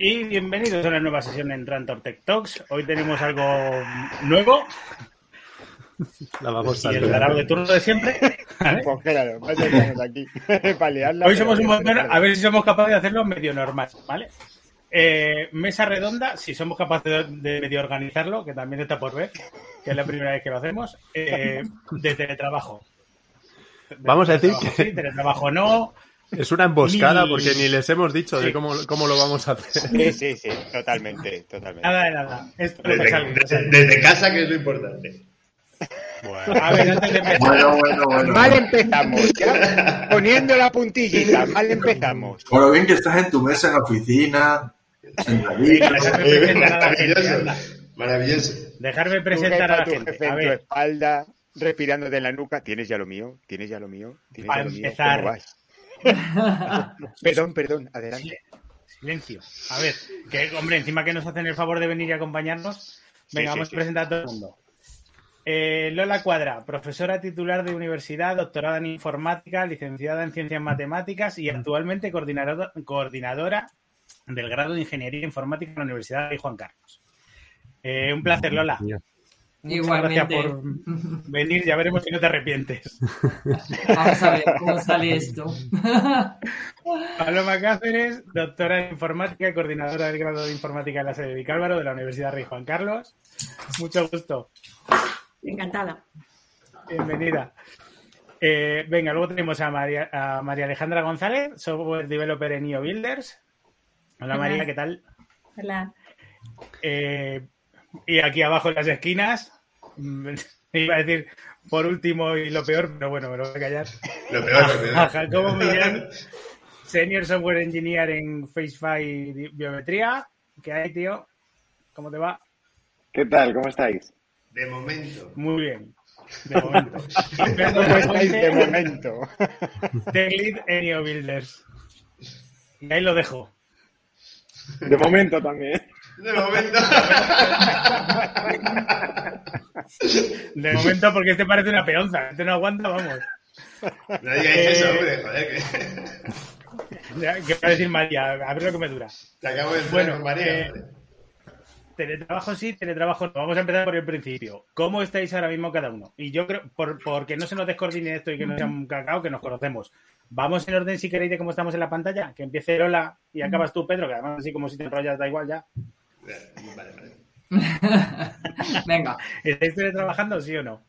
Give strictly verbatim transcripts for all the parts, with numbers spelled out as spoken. Y bienvenidos a una nueva sesión en Rantor Tech Talks. Hoy tenemos algo nuevo. La vamos a el tarado de turno de siempre. ¿Vale? Pues claro, vaya que estamos aquí. Para liarla, hoy somos un montón, a ver si somos capaces de hacerlo medio normal, ¿vale? Eh, mesa redonda, si somos capaces de medio organizarlo, que también está por ver, que es la primera vez que lo hacemos, eh, de teletrabajo. De vamos a decir que... Sí, teletrabajo no... Es una emboscada ni... porque ni les hemos dicho sí. de cómo, cómo lo vamos a hacer. Sí, sí, sí, totalmente, totalmente. Nada, nada. Esto desde, no sale, desde, no desde casa, que es lo importante. Bueno, a ver, antes de empezar. Bueno, bueno, bueno. Mal empezamos, ya poniendo la puntillita, mal empezamos. Por lo bien que estás en tu mesa, en la oficina, sentadito. Maravilloso, maravilloso. Dejarme presentar a la gente. A ver, espalda, respirándote en la nuca. Tienes ya lo mío, tienes ya lo mío, tienes ya lo mío. ¿Cómo vas? perdón, perdón, adelante. Silencio. A ver, que hombre, encima que nos hacen el favor de venir y acompañarnos, venga, sí, vamos sí, a presentar sí. a todo el mundo. Eh, Lola Cuadra, profesora titular de universidad, doctorada en informática, licenciada en ciencias matemáticas y actualmente coordinadora, coordinadora del grado de ingeniería informática en la Universidad Rey Juan Carlos. Eh, un placer, Lola. Muchas Igualmente. Gracias por venir, ya veremos si no te arrepientes. Vamos a ver cómo sale esto. Paloma Cáceres, doctora en informática y coordinadora del grado de informática en la sede de Vicálvaro de la Universidad Rey Juan Carlos. Mucho gusto. Encantada. Bienvenida. Eh, venga, luego tenemos a María, a María Alejandra González, software developer en iO Builders. Hola, Hola María, ¿qué tal? Hola. Eh... Y aquí abajo en las esquinas, iba a decir por último y lo peor, pero bueno, me lo voy a callar. Lo peor, lo peor. A Jacobo Millán, Senior Software Engineer en FaceFi Biometría. ¿Qué hay, tío? ¿Cómo te va? ¿Qué tal? ¿Cómo estáis? De momento. Muy bien. De momento. ¿Cómo estáis de momento? Tech Lead en iO Builders. Y ahí lo dejo. De momento también. De momento. De momento, porque este parece una peonza. Este no aguanta, vamos. No digáis eh... eso, hombre, joder. Que... ¿Qué va a decir María? A ver lo que me dura. Te acabo de bueno, con María. Eh... Teletrabajo sí, teletrabajo no. Vamos a empezar por el principio. ¿Cómo estáis ahora mismo cada uno? Y yo creo, por, porque no se nos descoordine esto y que no sea un cacao, que nos conocemos. Vamos en orden, si queréis, de cómo estamos en la pantalla. Que empiece Lola y acabas tú, Pedro, que además así como si te enrollas da igual ya. Vale, vale. Venga. ¿Estáis teletrabajando, sí o no?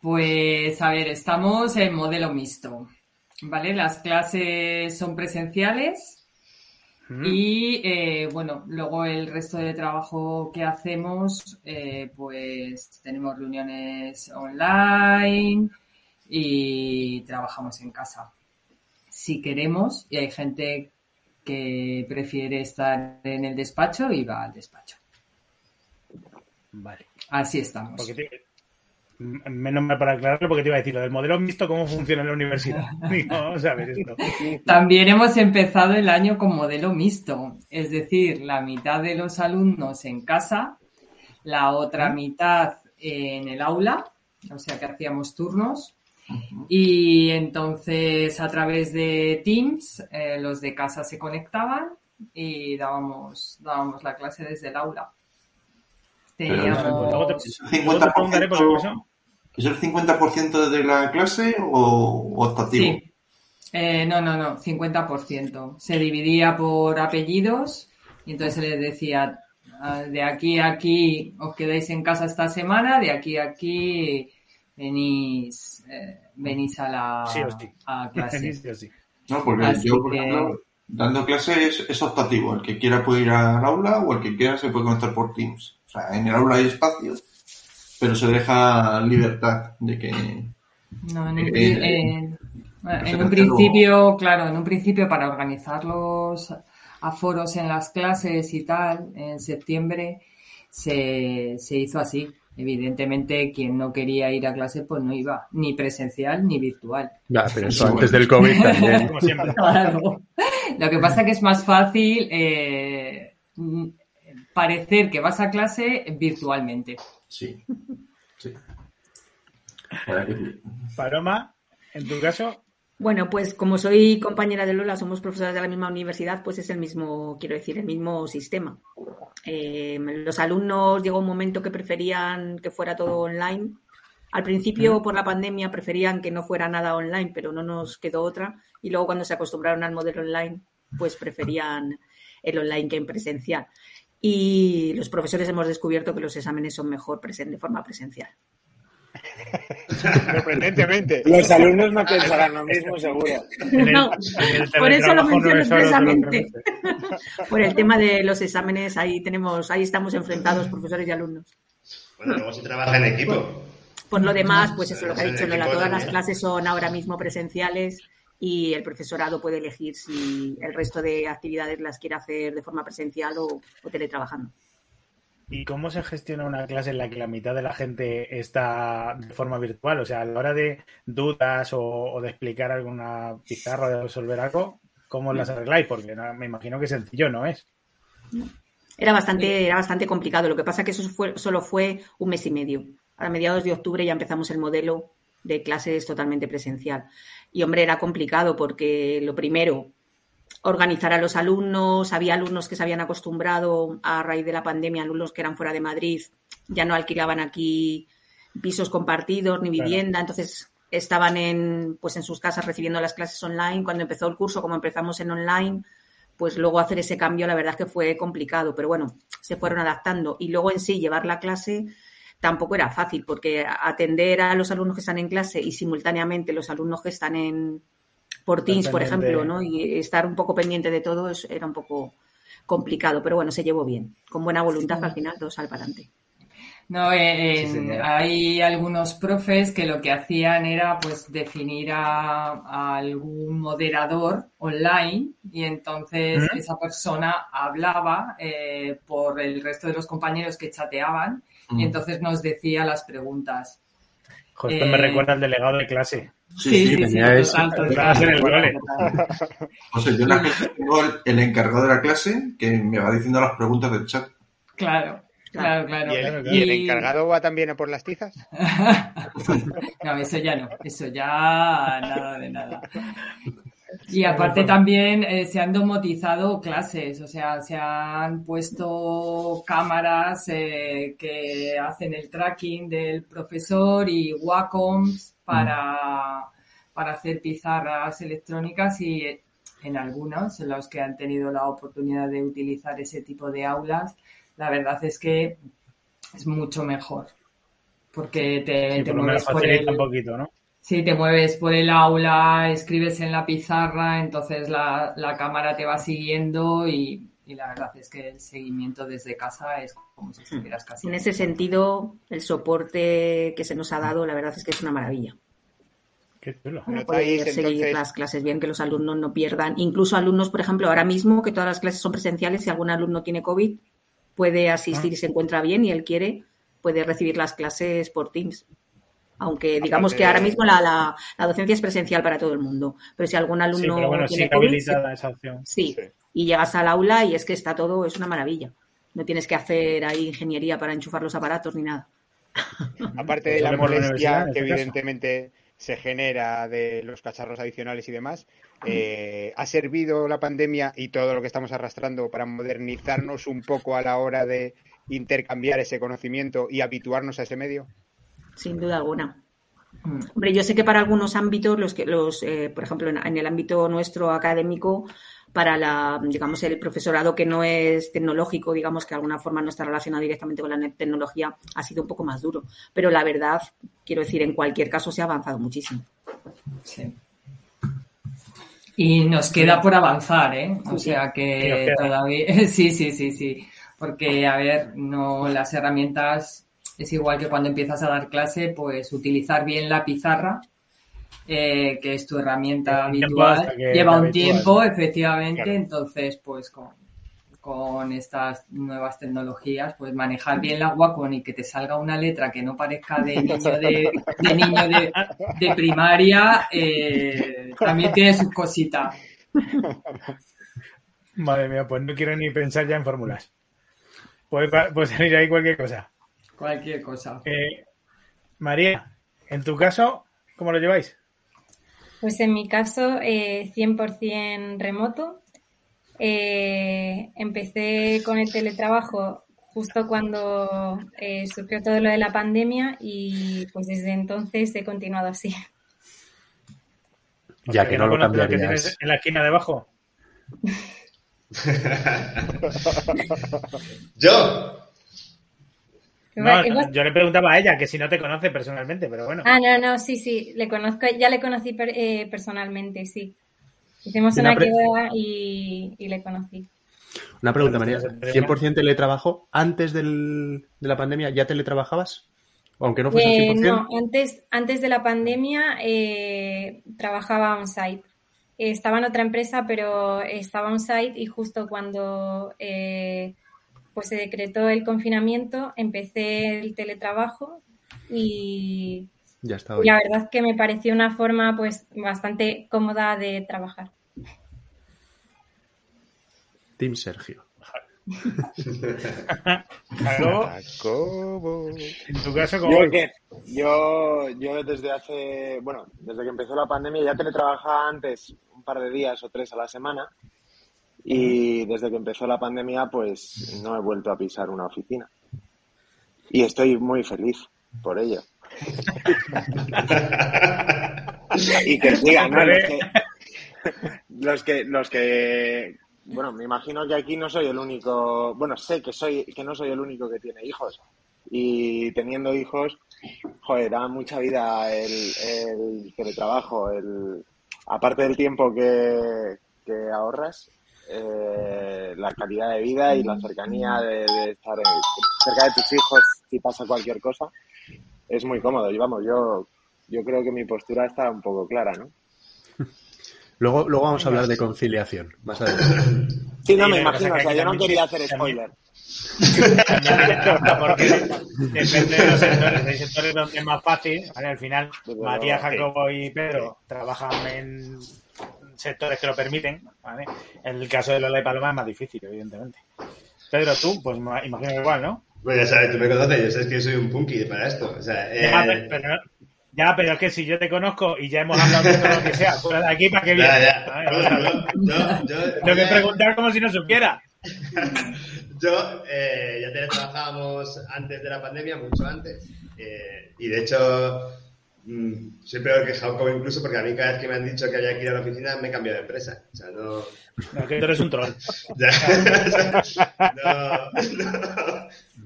Pues, a ver, estamos en modelo mixto, ¿vale? Las clases son presenciales mm. y, eh, bueno, luego el resto de trabajo que hacemos, eh, pues tenemos reuniones online y trabajamos en casa. Si queremos, y hay gente que prefiere estar en el despacho y va al despacho. Vale. Así estamos. Te... Menos mal para aclararlo, porque te iba a decir lo del modelo mixto, cómo funciona en la universidad. Vamos a ver esto. También hemos empezado el año con modelo mixto, es decir, la mitad de los alumnos en casa, la otra mitad en el aula, o sea que hacíamos turnos. Y entonces a través de Teams eh, los de casa se conectaban y dábamos dábamos la clase desde el aula. Teníamos... ¿Es el cincuenta por ciento de la clase o, o optativo? Sí, Eh, no, no, no, cincuenta por ciento. Se dividía por apellidos y entonces se les decía, de aquí a aquí os quedáis en casa esta semana, de aquí a aquí venís, eh, venís a la sí o sí. a clase. Sí o sí. No, porque así yo, por que... ejemplo, dando clases es, es optativo. El que quiera puede ir al aula o el que quiera se puede conectar por Teams. O sea, en el aula hay espacios, pero se deja libertad de que... No, en, eh, un, eh, eh, en un principio, claro, en un principio para organizar los aforos en las clases y tal, en septiembre se, se hizo así. Evidentemente, quien no quería ir a clase, pues no iba, ni presencial ni virtual. Nah, pero eso antes del COVID también. Como siempre. Claro. Lo que pasa es que es más fácil eh, parecer que vas a clase virtualmente. Sí, sí. Paloma, en tu caso... Bueno, pues como soy compañera de Lola, somos profesoras de la misma universidad, pues es el mismo, quiero decir, el mismo sistema. Eh, los alumnos llegó un momento que preferían que fuera todo online. Al principio, por la pandemia, preferían que no fuera nada online, pero no nos quedó otra. Y luego, cuando se acostumbraron al modelo online, pues preferían el online que en presencial. Y los profesores hemos descubierto que los exámenes son mejor presen- de forma presencial. Sorprendentemente. Los alumnos no pensarán lo mismo, seguro. No, por eso lo menciono expresamente. Por el tema de los exámenes, ahí tenemos, ahí estamos enfrentados, profesores y alumnos. Bueno, luego se trabaja en equipo. Por lo demás, pues eso es lo que ha dicho Lola, todas las clases son ahora mismo presenciales y el profesorado puede elegir si el resto de actividades las quiere hacer de forma presencial o, o teletrabajando. ¿Y cómo se gestiona una clase en la que la mitad de la gente está de forma virtual? O sea, a la hora de dudas o, o de explicar alguna pizarra o de resolver algo, ¿cómo las arregláis? Porque no, me imagino que sencillo no es. Era bastante, era bastante complicado. Lo que pasa es que eso fue, solo fue un mes y medio. A mediados de octubre ya empezamos el modelo de clases totalmente presencial. Y, hombre, era complicado porque lo primero... organizar a los alumnos, había alumnos que se habían acostumbrado a raíz de la pandemia, alumnos que eran fuera de Madrid, ya no alquilaban aquí pisos compartidos ni vivienda, claro. Entonces estaban en pues en sus casas recibiendo las clases online. Cuando empezó el curso, como empezamos en online, pues luego hacer ese cambio la verdad es que fue complicado, pero bueno, se fueron adaptando. Y luego en sí llevar la clase tampoco era fácil, porque atender a los alumnos que están en clase y simultáneamente los alumnos que están en por Teams, por ejemplo, ¿no? Y estar un poco pendiente de todo era un poco complicado, pero bueno, se llevó bien. Con buena voluntad, al final, todo sale para adelante. No, eh, sí, hay algunos profes que lo que hacían era, pues, definir a, a algún moderador online y entonces ¿Mm? esa persona hablaba eh, por el resto de los compañeros que chateaban ¿Mm? y entonces nos decía las preguntas. Justo eh, me recuerda al delegado de clase. Sí, sí, sí, tenía sí, eso. O sea, yo en la clase tengo el, el encargado de la clase que me va diciendo las preguntas del chat. Claro, claro, claro. ¿Y el, y... ¿y el encargado va también a por las tizas? No, eso ya no. Eso ya nada de nada. Y aparte también eh, se han domotizado clases, o sea, se han puesto cámaras eh, que hacen el tracking del profesor y Wacoms para, para hacer pizarras electrónicas y en algunos, en los que han tenido la oportunidad de utilizar ese tipo de aulas, la verdad es que es mucho mejor porque te, sí, te por mueves por el... un poquito, ¿no? Sí, te mueves por el aula, escribes en la pizarra, entonces la, la cámara te va siguiendo y, y la verdad es que el seguimiento desde casa es como si estuvieras casi. En ese sentido, el soporte que se nos ha dado, la verdad es que es una maravilla. Qué chulo. Para poder seguir entonces... las clases bien, que los alumnos no pierdan. Incluso alumnos, por ejemplo, ahora mismo, que todas las clases son presenciales, si algún alumno tiene COVID, puede asistir ah. y se encuentra bien y él quiere, puede recibir las clases por Teams. Aunque digamos que ahora mismo la, la, la docencia es presencial para todo el mundo. Pero si algún alumno... Sí, pero bueno, tiene sí, COVID, habilitada esa opción. Sí, sí, y llegas al aula y es que está todo, es una maravilla. No tienes que hacer ahí ingeniería para enchufar los aparatos ni nada. Aparte de la molestia que evidentemente se genera de los cacharros adicionales y demás, eh, ¿ha servido la pandemia y todo lo que estamos arrastrando para modernizarnos un poco a la hora de intercambiar ese conocimiento y habituarnos a ese medio? Sin duda alguna. Hombre, yo sé que para algunos ámbitos, los que los, eh, por ejemplo, en, en el ámbito nuestro académico, para la, digamos, el profesorado que no es tecnológico, digamos, que de alguna forma no está relacionado directamente con la tecnología, ha sido un poco más duro. Pero la verdad, quiero decir, en cualquier caso se ha avanzado muchísimo. Sí. Y nos queda por avanzar, ¿eh? O sí, sea que todavía... Sí, sí, sí, sí. Porque, a ver, no las herramientas... Es igual que cuando empiezas a dar clase, pues utilizar bien la pizarra, eh, que es tu herramienta habitual. Lleva un habitual. tiempo, efectivamente. Claro. Entonces, pues con, con estas nuevas tecnologías, pues manejar bien la Wacom y que te salga una letra que no parezca de niño de, de, niño de, de primaria, eh, también tiene sus cositas. Madre mía, pues no quiero ni pensar ya en fórmulas. Puede, puede salir ahí cualquier cosa. Cualquier cosa. Eh, María, en tu caso, ¿cómo lo lleváis? Pues en mi caso, eh, cien por ciento remoto. Eh, empecé con el teletrabajo justo cuando eh, surgió todo lo de la pandemia y pues desde entonces he continuado así. Ya que no lo cambiarías. ¿Qué tienes en la esquina de abajo? ¿Yo? No, no, yo le preguntaba a ella que si no te conoce personalmente, pero bueno. Ah, no, no, sí, sí, le conozco, ya le conocí per, eh, personalmente, sí. Hicimos una, una pre... queda y, y le conocí. Una pregunta, María, ¿cien por ciento teletrabajo antes del, de la pandemia? ¿Ya teletrabajabas? Aunque no fuese eh, cien por ciento. No, antes, antes de la pandemia eh, trabajaba on-site. Estaba en otra empresa, pero estaba on-site y justo cuando... Eh, pues se decretó el confinamiento, empecé el teletrabajo y ya está hoy. La verdad es que me pareció una forma pues bastante cómoda de trabajar. Team Sergio. En tu caso, ¿cómo? Yo, yo, yo desde hace, bueno, desde que empezó la pandemia ya teletrabajaba antes un par de días o tres a la semana. Y desde que empezó la pandemia, pues no he vuelto a pisar una oficina. Y estoy muy feliz por ello. Y que sigan, ¿no? Los que, los que, los que, bueno, me imagino que aquí no soy el único, bueno, sé que soy, que no soy el único que tiene hijos. Y teniendo hijos, joder, da mucha vida el, el teletrabajo, el, aparte del tiempo que, que ahorras. Eh, la calidad de vida y la cercanía de, de estar cerca de tus hijos si pasa cualquier cosa es muy cómodo y vamos, yo yo creo que mi postura está un poco clara, ¿no? Luego, luego vamos a hablar de conciliación más adelante. Sí, no, me imagino, o sea, yo no quería hacer spoiler. Porque depende de los sectores, hay sectores donde es más fácil, ¿vale? Al final Matías, Jacobo y Pedro trabajan en sectores que lo permiten, ¿vale? En el caso de Lola y Paloma es más difícil, evidentemente. Pedro, tú, pues imagino igual, ¿no? Bueno, ya sabes, tú me conoces, yo sé que soy un punky para esto. O sea, eh... ya, pero, pero, ya, pero es que si yo te conozco y ya hemos hablado de todo lo que sea, fuera de aquí, ¿para qué vienes? Tengo que preguntar como si no supiera. Yo, eh, ya teletrabajábamos antes de la pandemia, mucho antes. Eh, y de hecho... Soy peor que Jacob incluso porque a mí cada vez que me han dicho que había que ir a la oficina me he cambiado de empresa. O sea, no... No, que tú eres un troll. no, no,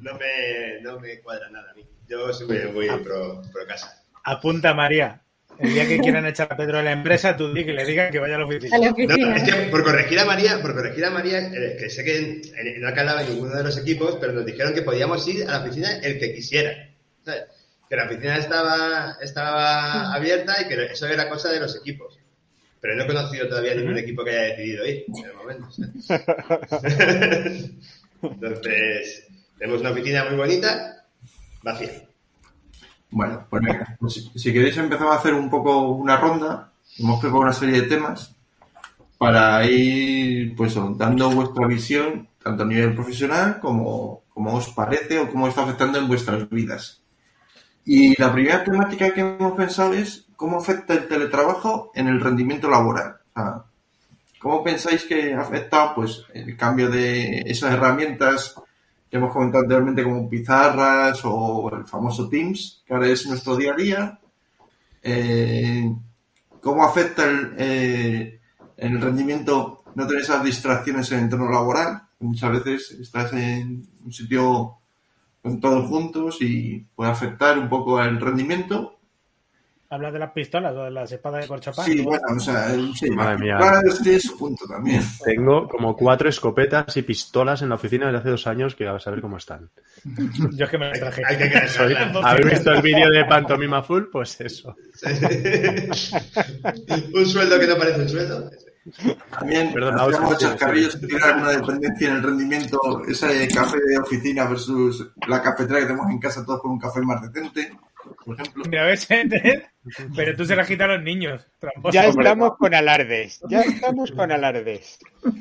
no, me, no me cuadra nada a mí. Yo soy muy, muy pro, pro casa. Apunta, María. El día que quieran echar a Pedro de la empresa, tú di que le digan que vaya a la oficina. A la oficina. No, es que por corregir a María, por corregir a María, eh, que sé que eh, no ha calado en ninguno de los equipos, pero nos dijeron que podíamos ir a la oficina el que quisiera. ¿Sabes? Que la oficina estaba, estaba abierta y que eso era cosa de los equipos. Pero no he conocido todavía ningún equipo que haya decidido ir en el momento. Entonces, tenemos una oficina muy bonita, vacía. Bueno, pues venga, si, si queréis empezamos a hacer un poco una ronda. Hemos preparado una serie de temas para ir pues dando vuestra visión, tanto a nivel profesional como, como os parece o cómo está afectando en vuestras vidas. Y la primera temática que hemos pensado es cómo afecta el teletrabajo en el rendimiento laboral. O sea, ¿cómo pensáis que afecta pues el cambio de esas herramientas que hemos comentado anteriormente como pizarras o el famoso Teams, que ahora es nuestro día a día? eh, cómo afecta el, eh, el rendimiento no tener esas distracciones en el entorno laboral. Muchas veces estás en un sitio con todos juntos y puede afectar un poco el rendimiento. ¿Hablas de las pistolas o de las espadas de corchopán? Sí, bueno, o sea, el, sí, madre mía. Este es punto también. Tengo como cuatro escopetas y pistolas en la oficina desde hace dos años que a saber cómo están. Yo es que me las traje. Hay que ¿habéis visto el vídeo de Pantomima Full? Pues eso. Un sueldo que no parece un sueldo. También hacíamos los chascarrillos que tienen alguna dependencia en el rendimiento, ese café de oficina versus la cafetera que tenemos en casa todos con un café más decente. Por ejemplo. Mira, ¿ves? Pero tú se la quitas a los niños. Tramposo. Ya estamos con alardes. Ya estamos con alardes.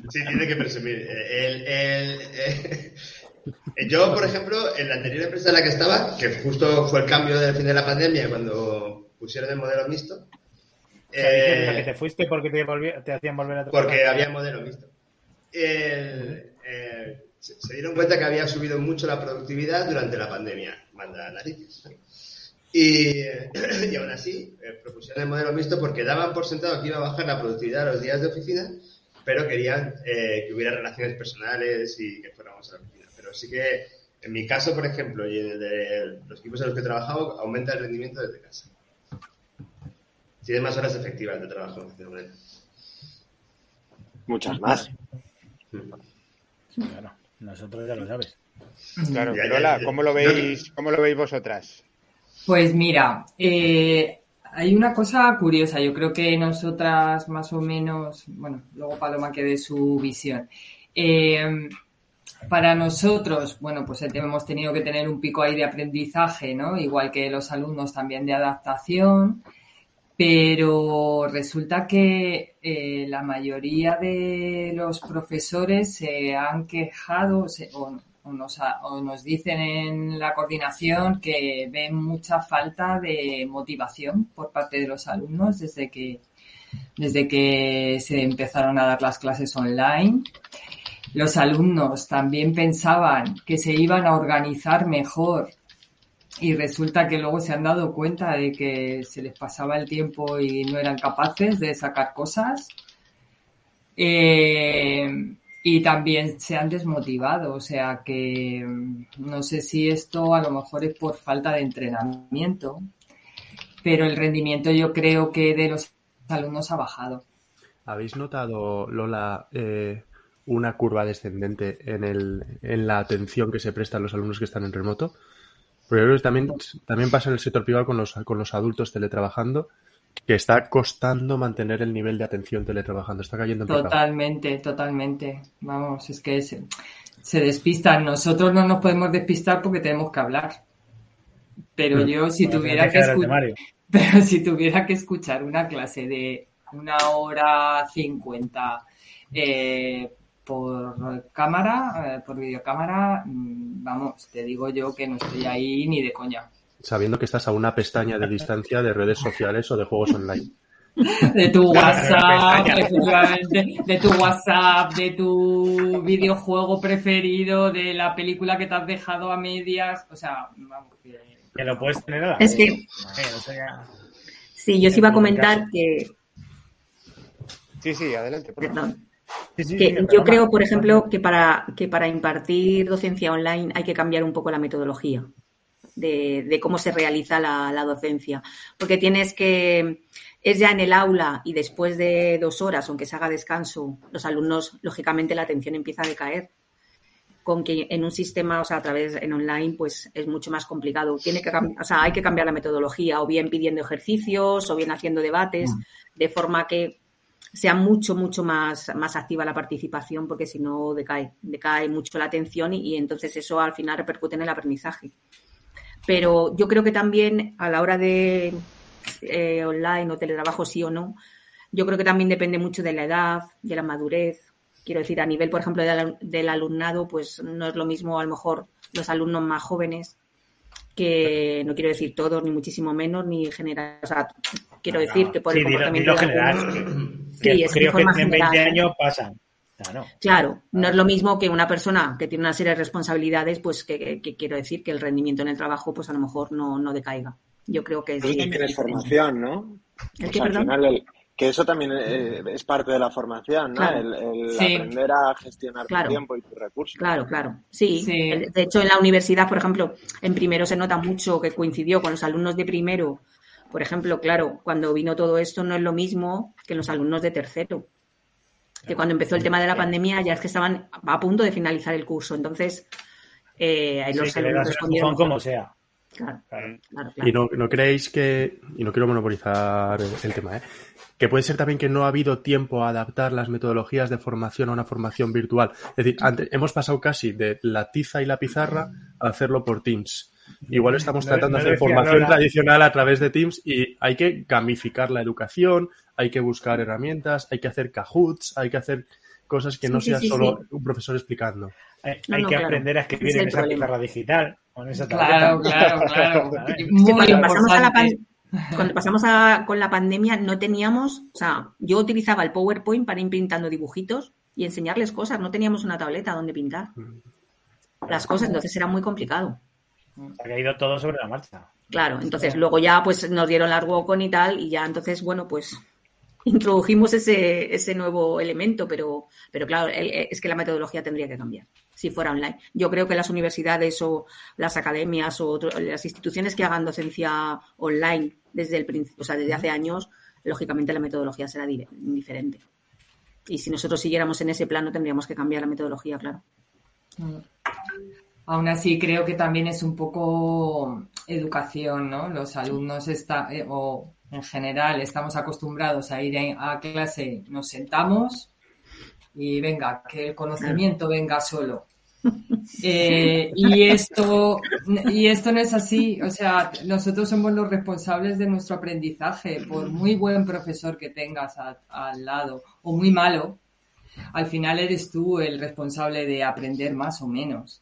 Sí, tiene que presumir. El, el, el, yo, por ejemplo, en la anterior empresa en la que estaba, que justo fue el cambio del fin de la pandemia, cuando pusieron el modelo mixto. Eh, ¿La que te fuiste porque te, volvía, te hacían volver a trabajar? Porque había modelo mixto. El, el, se, se dieron cuenta que había subido mucho la productividad durante la pandemia. Manda narices. Y, y aún así eh, propusieron el modelo mixto porque daban por sentado que iba a bajar la productividad a los días de oficina, pero querían eh, que hubiera relaciones personales y que fuéramos a la oficina. Pero sí que en mi caso, por ejemplo, y en el de los equipos en los que he trabajado, aumenta el rendimiento desde casa. Tienes más horas efectivas de trabajo. Muchas más. Claro, nosotros ya lo sabes. Claro, ya, ya, Lola, ya. ¿Cómo lo veis, cómo lo veis vosotras? Pues mira, eh, hay una cosa curiosa. Yo creo que nosotras más o menos, bueno, luego Paloma que dé su visión. Eh, para nosotros, bueno, pues hemos tenido que tener un pico ahí de aprendizaje, ¿no? Igual que los alumnos también de adaptación, pero resulta que eh, la mayoría de los profesores se han quejado se, o no. O nos, o nos dicen en la coordinación que ven mucha falta de motivación por parte de los alumnos desde que, desde que se empezaron a dar las clases online. Los alumnos también pensaban que se iban a organizar mejor y resulta que luego se han dado cuenta de que se les pasaba el tiempo y no eran capaces de sacar cosas. Eh... Y también se han desmotivado, o sea que no sé si esto a lo mejor es por falta de entrenamiento, pero el rendimiento yo creo que de los alumnos ha bajado. ¿Habéis notado, Lola, eh, una curva descendente en el en la atención que se presta a los alumnos que están en remoto? Porque yo creo que también, también pasa en el sector privado con los, con los adultos teletrabajando, que está costando mantener el nivel de atención teletrabajando, está cayendo en picado. Totalmente, totalmente. Vamos, es que se, se despistan. Nosotros no nos podemos despistar porque tenemos que hablar. Pero yo si no, tuviera que, que escuchar, pero si tuviera que escuchar una clase de una hora cincuenta eh, por cámara, eh, por videocámara, vamos, te digo yo que no estoy ahí ni de coña. Sabiendo que estás a una pestaña de distancia de redes sociales o de juegos online. De tu WhatsApp, efectivamente, de tu WhatsApp, de tu videojuego preferido, de la película que te has dejado a medias, o sea, vamos, que, que lo puedes tener a la vez. Es que... Sí, yo os iba a comentar que... Sí, sí, adelante. Perdón. Sí, sí, que yo creo, por ejemplo, que para, que para impartir docencia online hay que cambiar un poco la metodología. De, de cómo se realiza la, la docencia, porque tienes que, es ya en el aula y después de dos horas, aunque se haga descanso, los alumnos, lógicamente, la atención empieza a decaer, con que en un sistema, o sea, a través en online, pues es mucho más complicado. Tiene que, o sea, hay que cambiar la metodología, o bien pidiendo ejercicios, o bien haciendo debates, de forma que sea mucho, mucho más, más activa la participación, porque si no decae, decae mucho la atención y, y entonces eso al final repercute en el aprendizaje. Pero yo creo que también a la hora de eh, online o teletrabajo sí o no, yo creo que también depende mucho de la edad, de la madurez. Quiero decir, a nivel, por ejemplo, de, del alumnado, pues no es lo mismo a lo mejor los alumnos más jóvenes, que no quiero decir todos, ni muchísimo menos, ni general. O sea, quiero no, decir no. que por sí, el comportamiento... Sí, general. Algunos, sí, sí, es creo que en veinte años pasan. Claro, claro, no es lo mismo que una persona que tiene una serie de responsabilidades, pues que, que, que quiero decir que el rendimiento en el trabajo, pues a lo mejor no, no decaiga. Yo creo que sí. Y que de formación, ¿no? ¿El qué, o sea, al final el, que eso también eh, es parte de la formación, ¿no? Claro. El, el sí. aprender a gestionar claro. tu tiempo y tus recursos. Claro, claro. Sí. sí. El, de hecho, en la universidad, por ejemplo, en primero se nota mucho que coincidió con los alumnos de primero. Por ejemplo, claro, cuando vino todo esto no es lo mismo que los alumnos de tercero. Que cuando empezó el tema de la pandemia ya es que estaban a punto de finalizar el curso. Entonces, eh, ahí los sí, alumnos respondieron. Como sea. Claro, claro, claro. Y no, no creéis que, y no quiero monopolizar el, el tema, ¿eh? Que puede ser también que no ha habido tiempo a adaptar las metodologías de formación a una formación virtual. Es decir, antes, hemos pasado casi de la tiza y la pizarra a hacerlo por Teams. Igual estamos no, tratando no, de hacer no, formación no, no, tradicional a través de Teams y hay que gamificar la educación, hay que buscar herramientas, hay que hacer Kahoots, hay que hacer cosas que sí, no sea sí, solo sí. un profesor explicando. Hay, no, hay no, que claro. aprender a escribir es en esa pizarra digital. Con esa claro, claro, claro, claro. Muy cuando, pasamos a la pan, cuando pasamos a, con la pandemia no teníamos, o sea, yo utilizaba el PowerPoint para ir pintando dibujitos y enseñarles cosas, no teníamos una tableta donde pintar las cosas, entonces era muy complicado. Ha caído todo sobre la marcha. Claro, entonces luego ya pues nos dieron las Wacom y tal y ya entonces, bueno, pues introdujimos ese ese nuevo elemento, pero pero claro, es que la metodología tendría que cambiar si fuera online. Yo creo que las universidades o las academias o otro, las instituciones que hagan docencia online desde el o sea, desde hace años, lógicamente la metodología será diferente. Y si nosotros siguiéramos en ese plano tendríamos que cambiar la metodología, claro. Mm. Aún así, creo que también es un poco educación, ¿no? Los alumnos está, o en general estamos acostumbrados a ir a clase, nos sentamos y venga, que el conocimiento venga solo. Eh, y esto y esto no es así. O sea, nosotros somos los responsables de nuestro aprendizaje, por muy buen profesor que tengas a, al lado o muy malo, al final eres tú el responsable de aprender más o menos.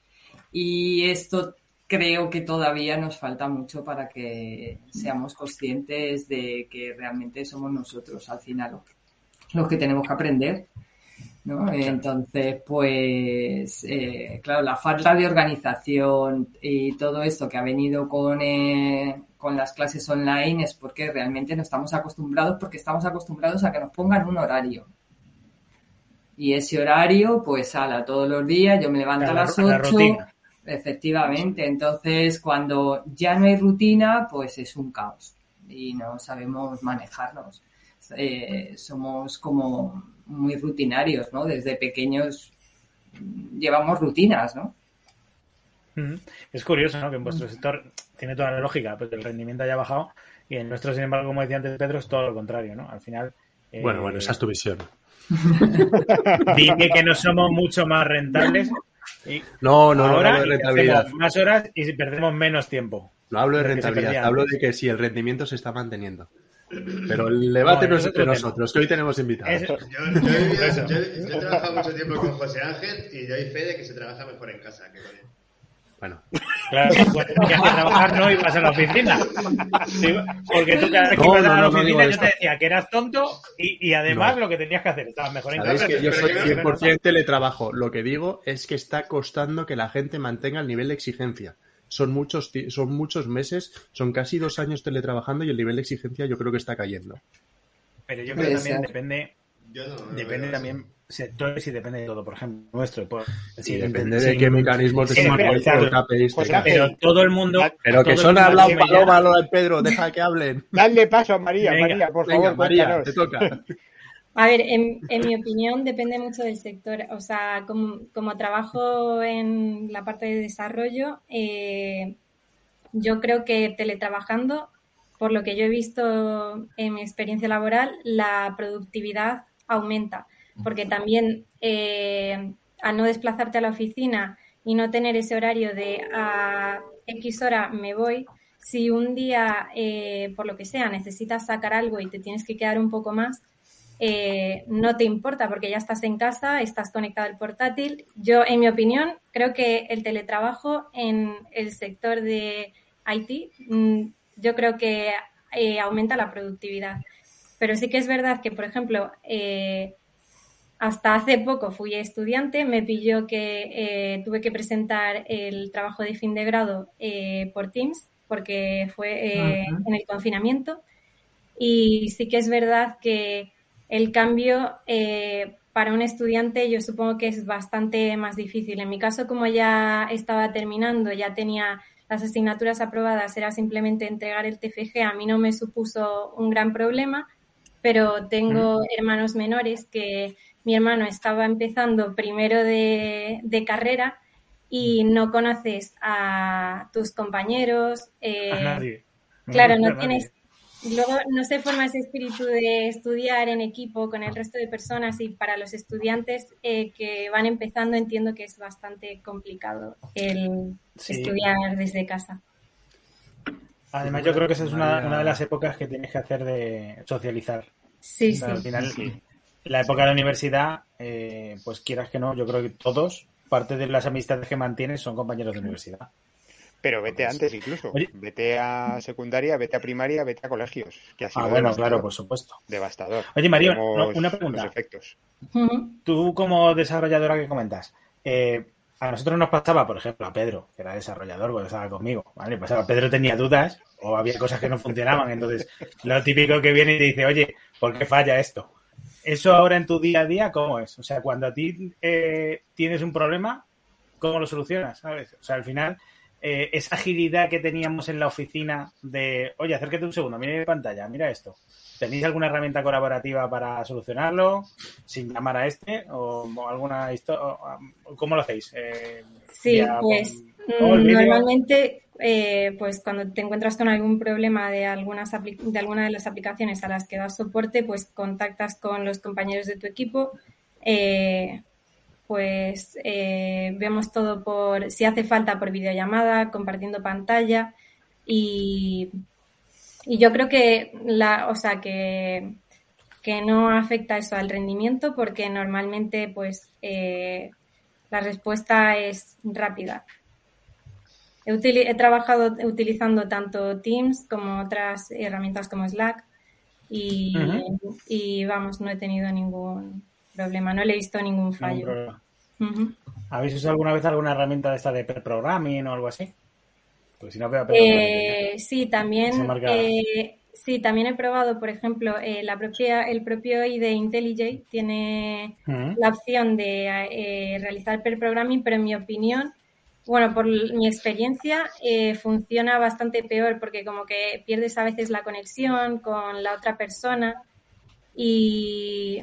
Y esto creo que todavía nos falta mucho para que seamos conscientes de que realmente somos nosotros al final los que tenemos que aprender, ¿no? Entonces, pues, eh, claro, la falta de organización y todo esto que ha venido con, eh, con las clases online es porque realmente no estamos acostumbrados, porque estamos acostumbrados a que nos pongan un horario. Y ese horario, pues, ala, todos los días, yo me levanto la, a las ocho. La Efectivamente, entonces cuando ya no hay rutina, pues es un caos y no sabemos manejarnos. Eh, somos como muy rutinarios, ¿no? Desde pequeños llevamos rutinas, ¿no? Es curioso, ¿no? Que en vuestro sector tiene toda la lógica, pues el rendimiento haya bajado y en nuestro, sin embargo, como decía antes Pedro, es todo lo contrario, ¿no? Al final... Eh, bueno, bueno, esa es tu visión. Dije que no somos mucho más rentables... Y no, no, ahora no hablo de rentabilidad. Más horas y perdemos menos tiempo. No hablo de rentabilidad, hablo de que sí, el rendimiento se está manteniendo. Pero el debate no, no es entre nosotros, que hoy tenemos invitados. Yo, yo, yo, yo, yo he trabajado mucho tiempo con José Ángel y doy fe de que se trabaja mejor en casa que con él. Bueno. Claro, pues que a trabajar no ibas a la oficina. Sí, porque tú cada vez que ibas no, no, a la oficina no yo te decía que eras tonto y, y además no. Lo que tenías que hacer, estabas mejor en casa. Yo soy cien por ciento teletrabajo. Lo que digo es que está costando que la gente mantenga el nivel de exigencia. Son muchos, son muchos meses, son casi dos años teletrabajando y el nivel de exigencia yo creo que está cayendo. Pero yo creo que también depende... Yo no, no depende también sectores y depende de todo, por ejemplo, nuestro. Por, sí, depende de sí, qué sí, mecanismos sí, de K P Is. Pues, pero todo el mundo... Pero que solo ha hablado Paloma, Lola y Pedro, deja que hablen. Dale paso a María, venga, María, por venga, favor. María, cuéntanos. Te toca. A ver, en, en mi opinión depende mucho del sector. O sea, como, como trabajo en la parte de desarrollo, eh, yo creo que teletrabajando, por lo que yo he visto en mi experiencia laboral, la productividad aumenta, porque también eh, al no desplazarte a la oficina y no tener ese horario de a X hora me voy, si un día, eh, por lo que sea, necesitas sacar algo y te tienes que quedar un poco más, eh, no te importa porque ya estás en casa, estás conectado al portátil. Yo, en mi opinión, creo que el teletrabajo en el sector de I T, mmm, yo creo que eh, aumenta la productividad. Pero sí que es verdad que, por ejemplo, eh, hasta hace poco fui estudiante, me pilló que eh, tuve que presentar el trabajo de fin de grado eh, por Teams porque fue eh, uh-huh. en el confinamiento. Y sí que es verdad que el cambio eh, para un estudiante yo supongo que es bastante más difícil. En mi caso, como ya estaba terminando, ya tenía las asignaturas aprobadas, era simplemente entregar el T F G. A mí no me supuso un gran problema, pero tengo hermanos menores que mi hermano estaba empezando primero de, de carrera y no conoces a tus compañeros. Eh, a nadie. No claro, no tienes... Luego no se forma ese espíritu de estudiar en equipo con el resto de personas, y para los estudiantes eh, que van empezando entiendo que es bastante complicado el sí. estudiar desde casa. Además yo creo que esa es una, una de las épocas que tienes que hacer de socializar. Sí, o sea, sí. Al final sí. la época de la universidad, eh, pues quieras que no, yo creo que todos, parte de las amistades que mantienes son compañeros de universidad. Pero vete antes incluso. Oye. Vete a secundaria, vete a primaria, vete a colegios. Que ha sido ah, bueno, claro, por supuesto. Devastador. Oye, María, no, una pregunta. Los efectos. Tú, como desarrolladora que comentas, eh, a nosotros nos pasaba, por ejemplo, a Pedro, que era desarrollador cuando estaba conmigo, ¿vale? Pasaba, Pedro tenía dudas o había cosas que no funcionaban. Entonces, lo típico que viene y te dice, oye, ¿por qué falla esto? Eso ahora en tu día a día, ¿cómo es? O sea, cuando a ti eh, tienes un problema, ¿cómo lo solucionas? ¿Sabes? O sea, al final... Eh, esa agilidad que teníamos en la oficina de, oye, acércate un segundo, mira mi pantalla, mira esto. ¿Tenéis alguna herramienta colaborativa para solucionarlo sin llamar a este? ¿O, o alguna historia? ¿Cómo lo hacéis? Eh, sí, pues con... normalmente eh, pues cuando te encuentras con algún problema de, algunas apli- de alguna de las aplicaciones a las que das soporte, pues contactas con los compañeros de tu equipo. Eh, pues eh, vemos todo por, si hace falta, por videollamada, compartiendo pantalla y, y yo creo que la, o sea, que, que no afecta eso al rendimiento porque normalmente pues eh, la respuesta es rápida. He, util, he trabajado utilizando tanto Teams como otras herramientas como Slack y, uh-huh. y vamos, no he tenido ningún... problema, no le he visto ningún fallo. Uh-huh. ¿Habéis usado alguna vez alguna herramienta de esta de pair programming o algo así? Pues si no veo eh, sí, también eh, sí, también he probado, por ejemplo, eh, la propia, el propio I D de IntelliJ tiene uh-huh. la opción de eh, realizar pair programming, pero en mi opinión, bueno, por mi experiencia, eh, funciona bastante peor porque como que pierdes a veces la conexión con la otra persona y...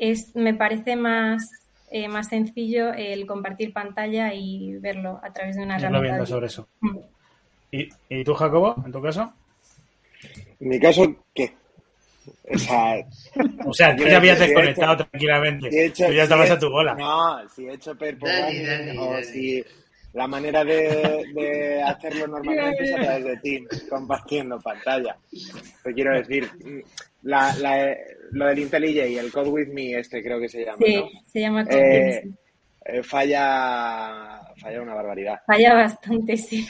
Es, me parece más, eh, más sencillo el compartir pantalla y verlo a través de una herramienta. Viendo sobre eso. Mm. ¿Y, ¿Y tú, Jacobo, en tu caso? En mi caso, ¿qué? O sea, o sea tú ya habías desconectado si he hecho, tranquilamente. Si he hecho, tú ya estabas si he hecho, a tu bola. No, si he hecho per programming o si la manera de, de hacerlo normalmente es a través de Teams, compartiendo pantalla. Te quiero decir... La, la, lo del IntelliJ y el Code with me, este creo que se llama, sí, ¿no? Se llama Code eh, eh, falla falla una barbaridad. Falla bastante, sí.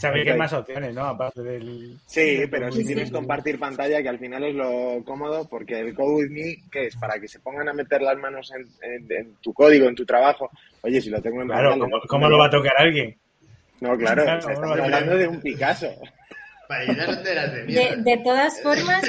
Sabéis que hay más opciones, ¿no? Aparte del... Sí, del pero si tienes compartir pantalla, que al final es lo cómodo, porque el Code with me, ¿qué es? Para que se pongan a meter las manos en, en, en tu código, en tu trabajo. Oye, si lo tengo en claro, pantalla... ¿cómo, no, ¿cómo lo va a tocar alguien? No, claro, claro o sea, estamos hablando de un Picasso. De, de todas formas,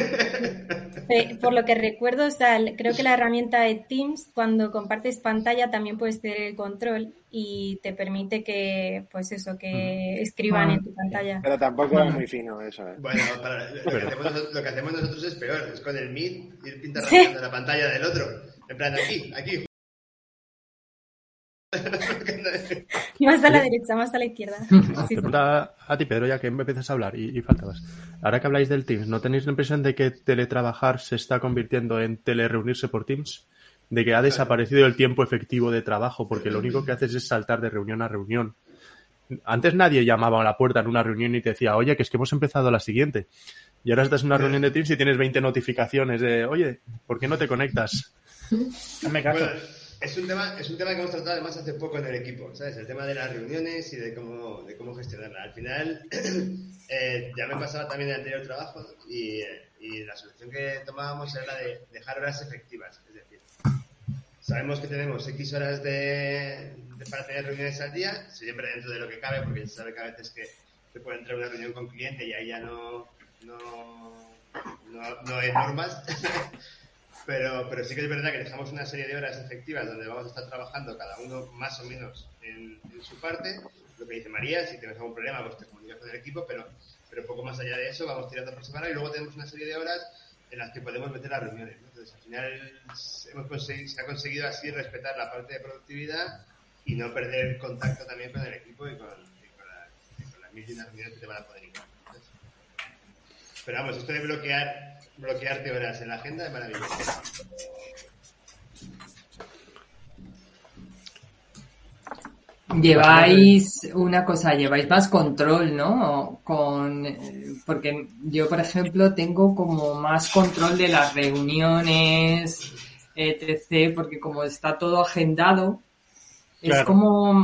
por lo que recuerdo, o sea, creo que la herramienta de Teams, cuando compartes pantalla, también puedes tener el control y te permite que, pues eso, que escriban ah, en tu pantalla. Pero tampoco es muy fino eso, ¿eh? Bueno, para, lo, que hacemos, lo que hacemos nosotros es peor, es con el Meet ir pintarrajeando ¿sí? la pantalla del otro. En plan, aquí, aquí. Más a la derecha, más a la izquierda. Ah, sí, te pregunta sí. a ti, Pedro, ya que empiezas a hablar y, y faltabas. Ahora que habláis del Teams, ¿no tenéis la impresión de que teletrabajar se está convirtiendo en telereunirse por Teams? De que ha desaparecido el tiempo efectivo de trabajo porque lo único que haces es saltar de reunión a reunión. Antes nadie llamaba a la puerta en una reunión y te decía, oye, que es que hemos empezado la siguiente. Y ahora estás en una reunión de Teams y tienes veinte notificaciones de, oye, ¿por qué no te conectas? No me caso. Bueno. Es un tema, es un tema que hemos tratado además hace poco en el equipo, ¿sabes? El tema de las reuniones y de cómo, de cómo gestionarla. Al final, eh, ya me pasaba también en el anterior trabajo y, y la solución que tomábamos era la de dejar horas efectivas. Es decir, sabemos que tenemos X horas de, de para tener reuniones al día, siempre dentro de lo que cabe, porque se sabe que a veces que se puede entrar a una reunión con cliente y ahí ya no, no, no, no hay normas. Pero, pero sí que es verdad que dejamos una serie de horas efectivas donde vamos a estar trabajando cada uno más o menos en, en su parte. Lo que dice María, si tienes algún problema, pues te comunicas con el equipo, pero, pero poco más allá de eso vamos tirando por semana y luego tenemos una serie de horas en las que podemos meter las reuniones, ¿no? Entonces, al final hemos conseguido, se ha conseguido así respetar la parte de productividad y no perder contacto también con el equipo y con, y con, la, y con las mil y unas reuniones que te van a poder encontrar. Pero vamos, esto de bloquear, bloquearte horas en la agenda es maravilloso. Lleváis una cosa, lleváis más control, ¿no? Con, porque yo, por ejemplo, tengo como más control de las reuniones, etcétera, porque como está todo agendado, claro, es como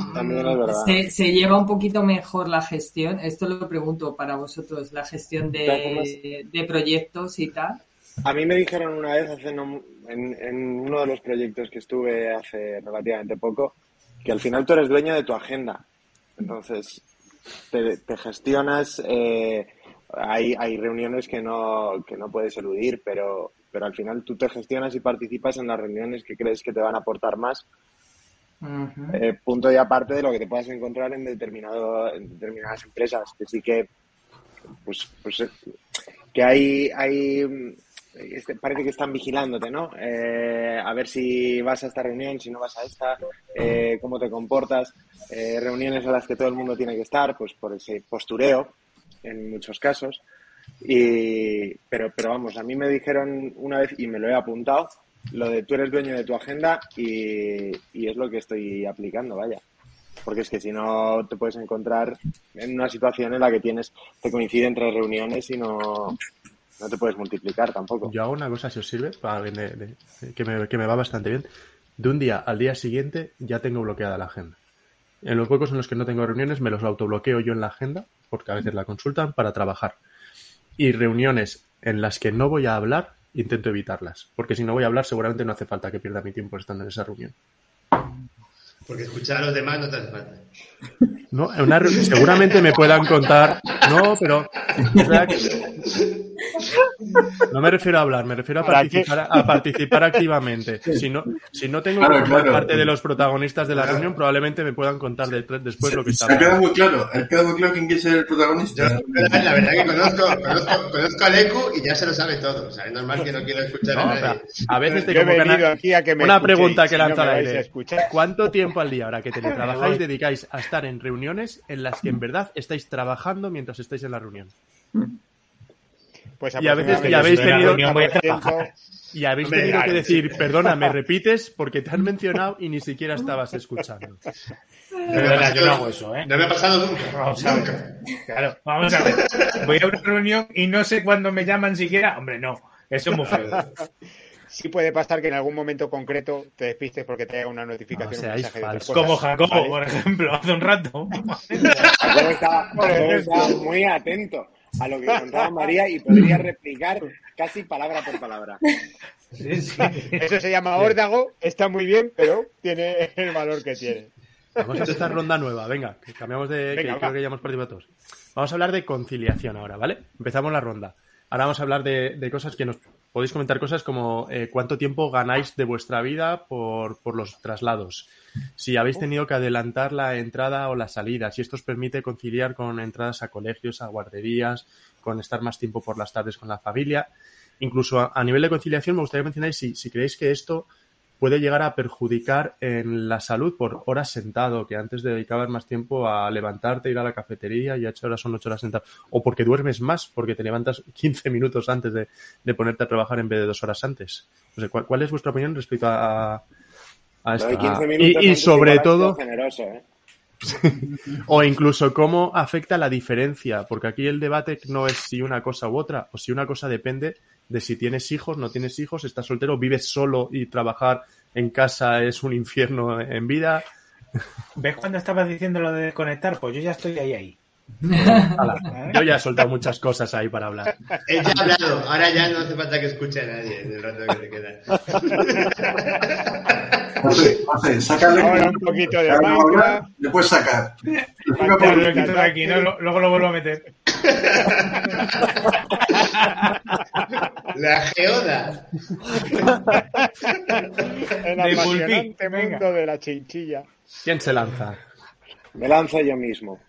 se, se lleva un poquito mejor la gestión. Esto lo pregunto para vosotros, la gestión de, de proyectos y tal. A mí me dijeron una vez, hace no, en, en uno de los proyectos que estuve hace relativamente poco, que al final tú eres dueño de tu agenda. Entonces, te, te gestionas, eh, hay, hay reuniones que no, que no puedes eludir, pero, pero al final tú te gestionas y participas en las reuniones que crees que te van a aportar más. Uh-huh. Eh, punto y aparte de lo que te puedas encontrar en determinado, en determinadas empresas, que sí que, pues, pues que hay, hay Este, parece que están vigilándote, ¿no? Eh, a ver si vas a esta reunión, si no vas a esta, eh, cómo te comportas, eh, reuniones a las que todo el mundo tiene que estar, pues por ese postureo, en muchos casos. Y, pero, pero vamos, a mí me dijeron una vez, y me lo he apuntado, lo de tú eres dueño de tu agenda y, y es lo que estoy aplicando, vaya. Porque es que si no te puedes encontrar en una situación en la que tienes, te coinciden tres reuniones y no... No te puedes multiplicar tampoco. Yo hago una cosa, si os sirve, para de, de, de, que, me, que me va bastante bien. De un día al día siguiente ya tengo bloqueada la agenda. En los huecos en los que no tengo reuniones me los autobloqueo yo en la agenda, porque a veces la consultan, para trabajar. Y reuniones en las que no voy a hablar, intento evitarlas. Porque si no voy a hablar, seguramente no hace falta que pierda mi tiempo estando en esa reunión. Porque escuchar a los demás no te hace falta. No, en una reunión seguramente me puedan contar... No, pero... No me refiero a hablar, me refiero a participar, a participar activamente. Si no, si no tengo claro, claro. parte de los protagonistas de la claro. reunión, probablemente me puedan contar de, después se, lo que está. Ha quedado muy claro, ha quedado muy claro quién quiere ser el protagonista. Yo, la verdad es que conozco, conozco, conozco al E C U y ya se lo sabe todo. O sea, es normal que no quiera escuchar no, a nadie. O sea, a veces te yo he venido aquí a que me una escuchéis, pregunta que lanza al aire. ¿Cuánto tiempo al día ahora que teletrabajáis dedicáis a estar en reuniones en las que en verdad estáis trabajando mientras estáis en la reunión? Pues y a veces ya habéis tenido, y habéis tenido que decir, perdona, me repites porque te han mencionado y ni siquiera estabas escuchando. Perdona, yo no hago eso, ¿eh? No me ha pasado nunca. Vamos a ver. Claro, vamos a ver. Voy a una reunión y no sé cuándo me llaman siquiera. Hombre, no, eso es muy feo. Sí puede pasar que en algún momento concreto te despistes porque te haga una notificación. No, o sea, un mensaje como Jacobo, ¿vale? Por ejemplo, hace un rato. Jacobo estaba, estaba muy atento a lo que contaba María y podría replicar casi palabra por palabra. Sí, sí. Eso se llama órdago, está muy bien, pero tiene el valor que tiene. Vamos a empezar ronda nueva, venga, que cambiamos de... Venga, que creo que ya hemos participado todos. Vamos a hablar de conciliación ahora, ¿vale? Empezamos la ronda. Ahora vamos a hablar de, de cosas que nos... Podéis comentar cosas como eh, cuánto tiempo ganáis de vuestra vida por, por los traslados, si habéis tenido que adelantar la entrada o la salida, si esto os permite conciliar con entradas a colegios, a guarderías, con estar más tiempo por las tardes con la familia. Incluso a, a nivel de conciliación me gustaría mencionar si, si creéis que esto puede llegar a perjudicar en la salud por horas sentado, que antes dedicabas más tiempo a levantarte, ir a la cafetería y ocho horas son ocho horas sentado, o porque duermes más, porque te levantas quince minutos antes de, de ponerte a trabajar en vez de dos horas antes. No sé, ¿cuál, cuál es vuestra opinión respecto a, a esto? Y, y sobre todo... Generoso, ¿eh? O incluso cómo afecta la diferencia, porque aquí el debate no es si una cosa u otra, o si una cosa depende de si tienes hijos, no tienes hijos, estás soltero, vives solo y trabajar en casa es un infierno en vida. ¿Ves cuando estabas diciendo lo de desconectar? Pues yo ya estoy ahí, ahí. Ala, yo ya he soltado muchas cosas ahí para hablar. Él ya ha hablado, ahora ya no hace falta que escuche a nadie en el rato que te queda. José, José, sácale. Ahora un poquito de Minecraft. Le puedes sacar. Aquí, ¿no? Luego lo vuelvo a meter. La geoda. El apasionante mundo de la chinchilla. ¿Quién se lanza? Me lanzo yo mismo.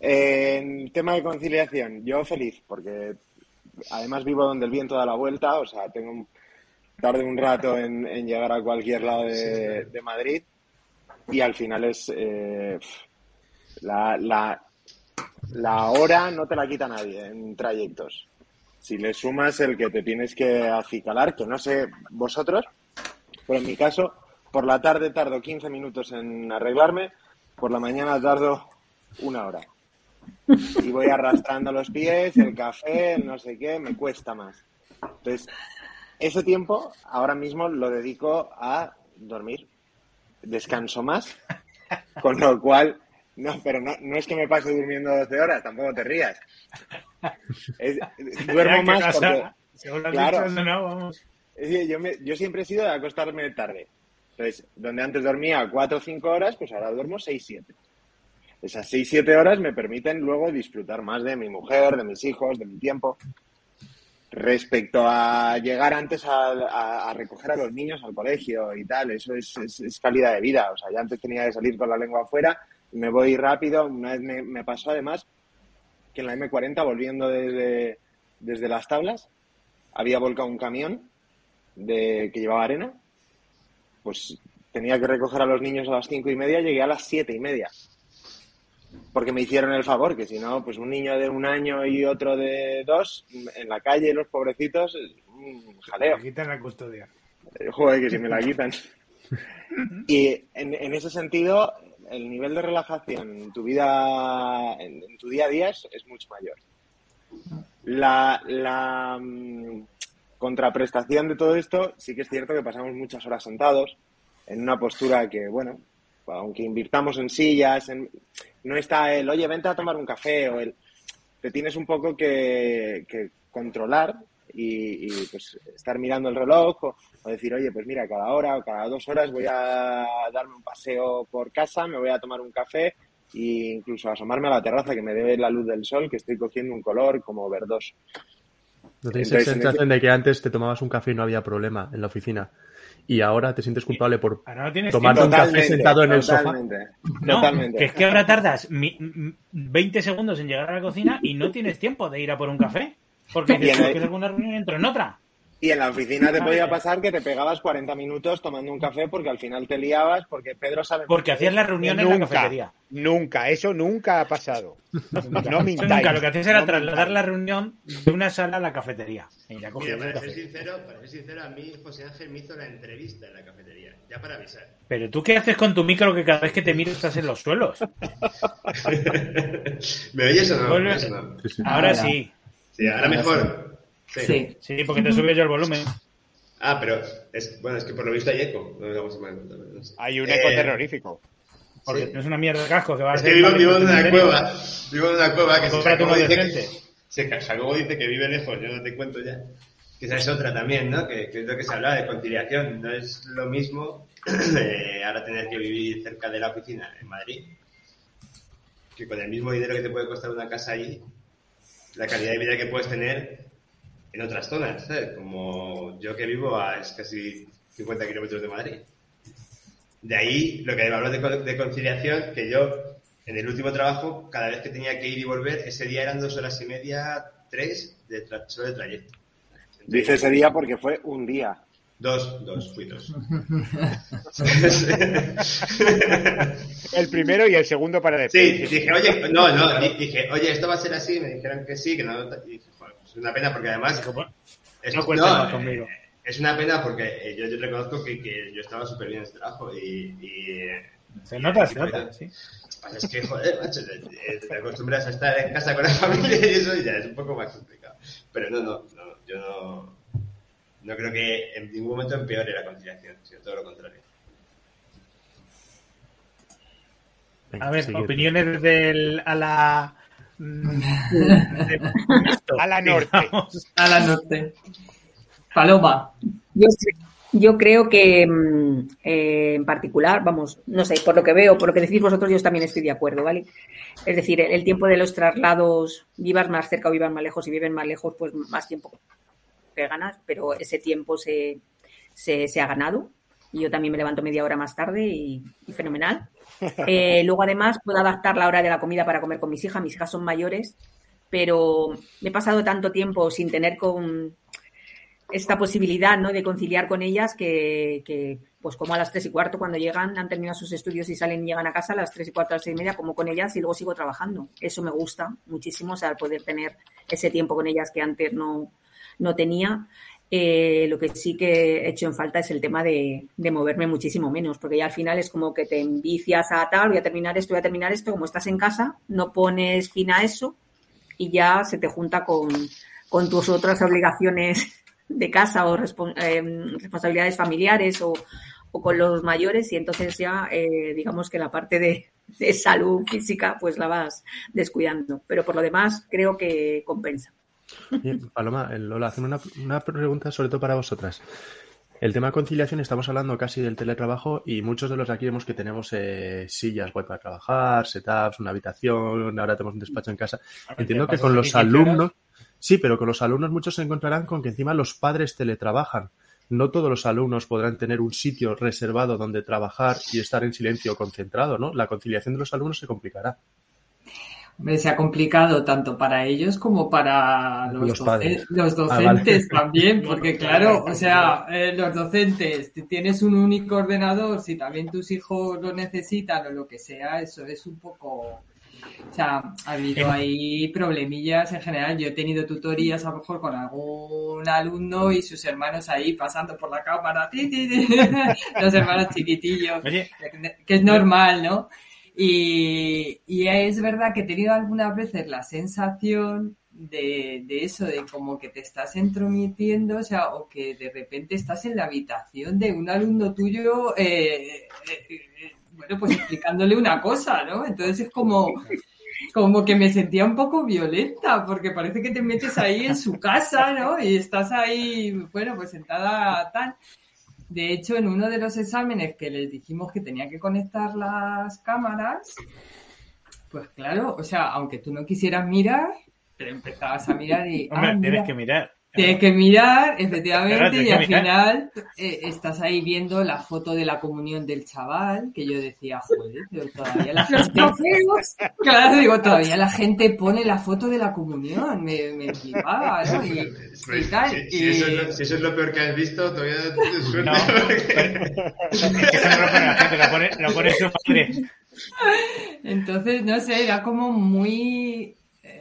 En tema de conciliación, yo feliz, porque además vivo donde el viento da la vuelta, o sea, tengo un, tarde un rato en, en llegar a cualquier lado de, de Madrid, y al final es eh, la, la, la hora no te la quita nadie en trayectos. Si le sumas el que te tienes que acicalar, que no sé vosotros, pero en mi caso, por la tarde tardo quince minutos en arreglarme, por la mañana tardo una hora. Y voy arrastrando los pies, el café, el no sé qué, me cuesta más. Entonces, ese tiempo ahora mismo lo dedico a dormir. Descanso más, con lo cual, no, pero no, no es que me pase durmiendo doce horas, tampoco te rías. Es, duermo más porque... Según las claro, no, vamos. Yo, me, yo siempre he sido de acostarme tarde. Entonces, donde antes dormía cuatro o cinco horas, pues ahora duermo seis siete. Esas seis siete horas me permiten luego disfrutar más de mi mujer, de mis hijos, de mi tiempo. Respecto a llegar antes a, a, a recoger a los niños al colegio y tal, eso es, es, es calidad de vida. O sea, ya antes tenía que salir con la lengua afuera, me voy rápido. Una vez me, me pasó además que en la eme cuarenta, volviendo desde, desde Las Tablas, había volcado un camión de, que llevaba arena. Pues tenía que recoger a los niños a las cinco y media, llegué a las siete y media. Porque me hicieron el favor, que si no, pues un niño de un año y otro de dos, en la calle, los pobrecitos, mmm, jaleo. Me quitan la custodia. Joder, que si me la quitan. Y en, en ese sentido, el nivel de relajación en tu vida, en, en tu día a día es, es mucho mayor. La, la mmm, contraprestación de todo esto, sí que es cierto que pasamos muchas horas sentados, en una postura que, bueno, aunque invirtamos en sillas, en... no está el, oye, vente a tomar un café, o el, te tienes un poco que, que controlar y, y pues estar mirando el reloj o, o decir, oye, pues mira, cada hora o cada dos horas voy a darme un paseo por casa, me voy a tomar un café e incluso asomarme a la terraza que me dé la luz del sol, que estoy cogiendo un color como verdoso. ¿No tenéis esa sensación de que antes te tomabas un café y no había problema en la oficina? Y ahora te sientes culpable por tomar un totalmente, café sentado en el sofá. No, totalmente. Que es que ahora tardas veinte segundos en llegar a la cocina y no tienes tiempo de ir a por un café. Porque dices que es alguna reunión y entro en otra. Y en la oficina te podía pasar que te pegabas cuarenta minutos tomando un café porque al final te liabas, porque Pedro sabe... Porque hacías la reunión nunca, en la cafetería. Nunca, eso nunca ha pasado. Nunca. No mintáis. Nunca, lo que hacías era no trasladar mintáis. La reunión de una sala a la cafetería. Mira, para ser sincero, para ser sincero, a mí José Ángel me hizo la entrevista en la cafetería, ya para avisar. Pero ¿tú qué haces con tu micro que cada vez que te miro estás en los suelos? ¿Me oyes o no? Ahora, ahora sí. Sí, ahora mejor. Sí. sí, sí, porque te subió yo el volumen. Ah, pero es, bueno, es que por lo visto hay eco. No, no, no, no, no. Hay un eco eh, terrorífico. Porque sí. No es una mierda de casco que va a ser. Es que vivo, vivo en una serio. cueva. Vivo en una cueva que se Jacobo dice, dice que vive lejos, yo no te cuento ya. Que esa es otra también, ¿no? Que, que es lo que se hablaba de conciliación. No es lo mismo eh, ahora tener que vivir cerca de la oficina en Madrid, que con el mismo dinero que te puede costar una casa allí, la calidad de vida que puedes tener en otras zonas, ¿sabes? Como yo que vivo a casi cincuenta kilómetros de Madrid. De ahí lo que hablo de, de conciliación, que yo en el último trabajo, cada vez que tenía que ir y volver, ese día eran dos horas y media, tres de tra- solo de trayecto. Entonces, dice ese día porque fue un día. Dos, dos, fui dos. El primero y el segundo para después. Sí, dije, oye, no, no, dije, oye, esto va a ser así, me dijeron que sí, que no, y dije, joder, es una pena porque además es, no no, conmigo. Es una pena porque yo, yo reconozco que, que yo estaba súper bien en este trabajo y, y se nota, y, se nota, pero, sí. Es que, joder, macho, te, te acostumbras a estar en casa con la familia y eso ya es un poco más complicado. Pero no, no, no yo no... No creo que en ningún momento empeore la conciliación, sino todo lo contrario. A ver, siguiente. Opiniones del a la de, a la norte. A la norte. Paloma. Yo sí. Yo creo que eh, en particular, vamos, no sé, por lo que veo, por lo que decís vosotros, yo también estoy de acuerdo, ¿vale? Es decir, el, el tiempo de los traslados, vivas más cerca o vivas más lejos, si viven más lejos, pues más tiempo que ganas, pero ese tiempo se, se, se ha ganado. Y yo también me levanto media hora más tarde y, y fenomenal. Eh, luego, además, puedo adaptar la hora de la comida para comer con mis hijas. Mis hijas son mayores, pero me he pasado tanto tiempo sin tener con... esta posibilidad, ¿no?, de conciliar con ellas que, que, pues como a las tres y cuarto cuando llegan, han terminado sus estudios y salen y llegan a casa a las tres y cuarto, a las seis y media, como con ellas y luego sigo trabajando. Eso me gusta muchísimo, o sea, poder tener ese tiempo con ellas que antes no, no tenía. Eh, lo que sí que he hecho en falta es el tema de, de moverme muchísimo menos, porque ya al final es como que te envicias a tal, voy a terminar esto, voy a terminar esto, como estás en casa, no pones fin a eso y ya se te junta con, con tus otras obligaciones de casa o respons- eh, responsabilidades familiares o, o con los mayores y entonces ya eh, digamos que la parte de, de salud física pues la vas descuidando, pero por lo demás creo que compensa. Bien, Paloma, Lola, hacen una, una pregunta sobre todo para vosotras. El tema de conciliación, estamos hablando casi del teletrabajo y muchos de los aquí vemos que tenemos eh, sillas guay para trabajar, setups, una habitación, ahora tenemos un despacho en casa. Entiendo que con los alumnos... Sí, pero con los alumnos muchos se encontrarán con que encima los padres teletrabajan. No todos los alumnos podrán tener un sitio reservado donde trabajar y estar en silencio concentrado, ¿no? La conciliación de los alumnos se complicará. Hombre, se ha complicado tanto para ellos como para los, los, doc- los docentes ah, vale. también, porque claro, o sea, eh, los docentes, tienes un único ordenador, si también tus hijos lo necesitan o lo que sea, eso es un poco... O sea, ha habido ahí problemillas en general. Yo he tenido tutorías a lo mejor con algún alumno y sus hermanos ahí pasando por la cámara, ti, ti, ti, los hermanos chiquitillos, Oye. que es normal, ¿no? Y, y es verdad que he tenido algunas veces la sensación de, de eso, de como que te estás entrometiendo, o sea, o que de repente estás en la habitación de un alumno tuyo... Eh, eh, bueno, pues explicándole una cosa, ¿no? Entonces es como, como que me sentía un poco violenta, porque parece que te metes ahí en su casa, ¿no? Y estás ahí, bueno, pues sentada tal. De hecho, en uno de los exámenes que les dijimos que tenía que conectar las cámaras, pues claro, o sea, aunque tú no quisieras mirar, pero empezabas a mirar y... Hombre, ah, mira, tienes que mirar. Tienes que mirar, efectivamente, y al final eh, estás ahí viendo la foto de la comunión del chaval, que yo decía, joder, pero todavía la gente... Claro, digo, todavía la gente pone la foto de la comunión, me, me flipaba, ¿no? Y, pues, y tal, si, si, y... Eso es lo, si eso es lo peor que has visto, todavía te suena. No, porque... es que eso no lo pone la gente, lo pone, lo pone su padre. Entonces, no sé, era como muy...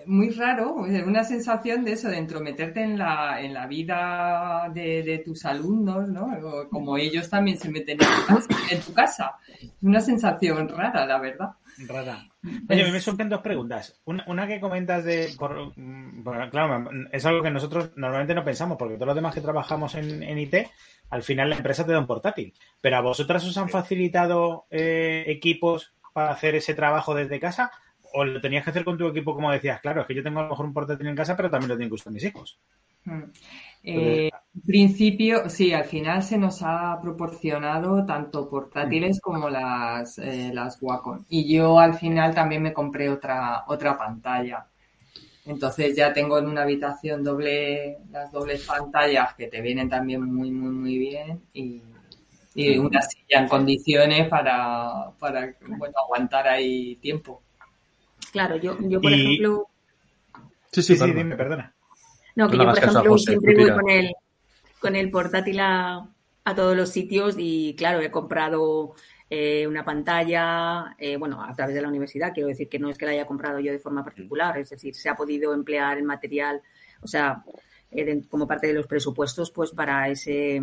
muy raro, una sensación de eso, de entrometerte en la, en la vida de, de tus alumnos, ¿no? Como ellos también se meten en tu casa. Una sensación rara, la verdad. Rara. Oye, a mí me surgen dos preguntas. Una, una que comentas de... Por, por, claro, es algo que nosotros normalmente no pensamos, porque todos los demás que trabajamos en, en I T, al final la empresa te da un portátil. Pero ¿a vosotras os han facilitado eh, equipos para hacer ese trabajo desde casa? ¿O lo tenías que hacer con tu equipo, como decías? Claro, es que yo tengo a lo mejor un portátil en casa, pero también lo tienen que usar mis hijos. En eh, principio, sí, al final se nos ha proporcionado tanto portátiles como las, eh, las Wacom. Y yo al final también me compré otra, otra pantalla. Entonces ya tengo en una habitación doble, las dobles pantallas que te vienen también muy, muy, muy bien. Y, y una silla en condiciones para, para bueno, aguantar ahí tiempo. Claro, yo, yo por y... ejemplo... Sí, sí, sí, dime, perdona. No, que no yo, por ejemplo, José, siempre voy con el, con el portátil a, a todos los sitios y, claro, he comprado eh, una pantalla, eh, bueno, a través de la universidad, quiero decir que no es que la haya comprado yo de forma particular, es decir, se ha podido emplear el material, o sea, eh, de, como parte de los presupuestos, pues para ese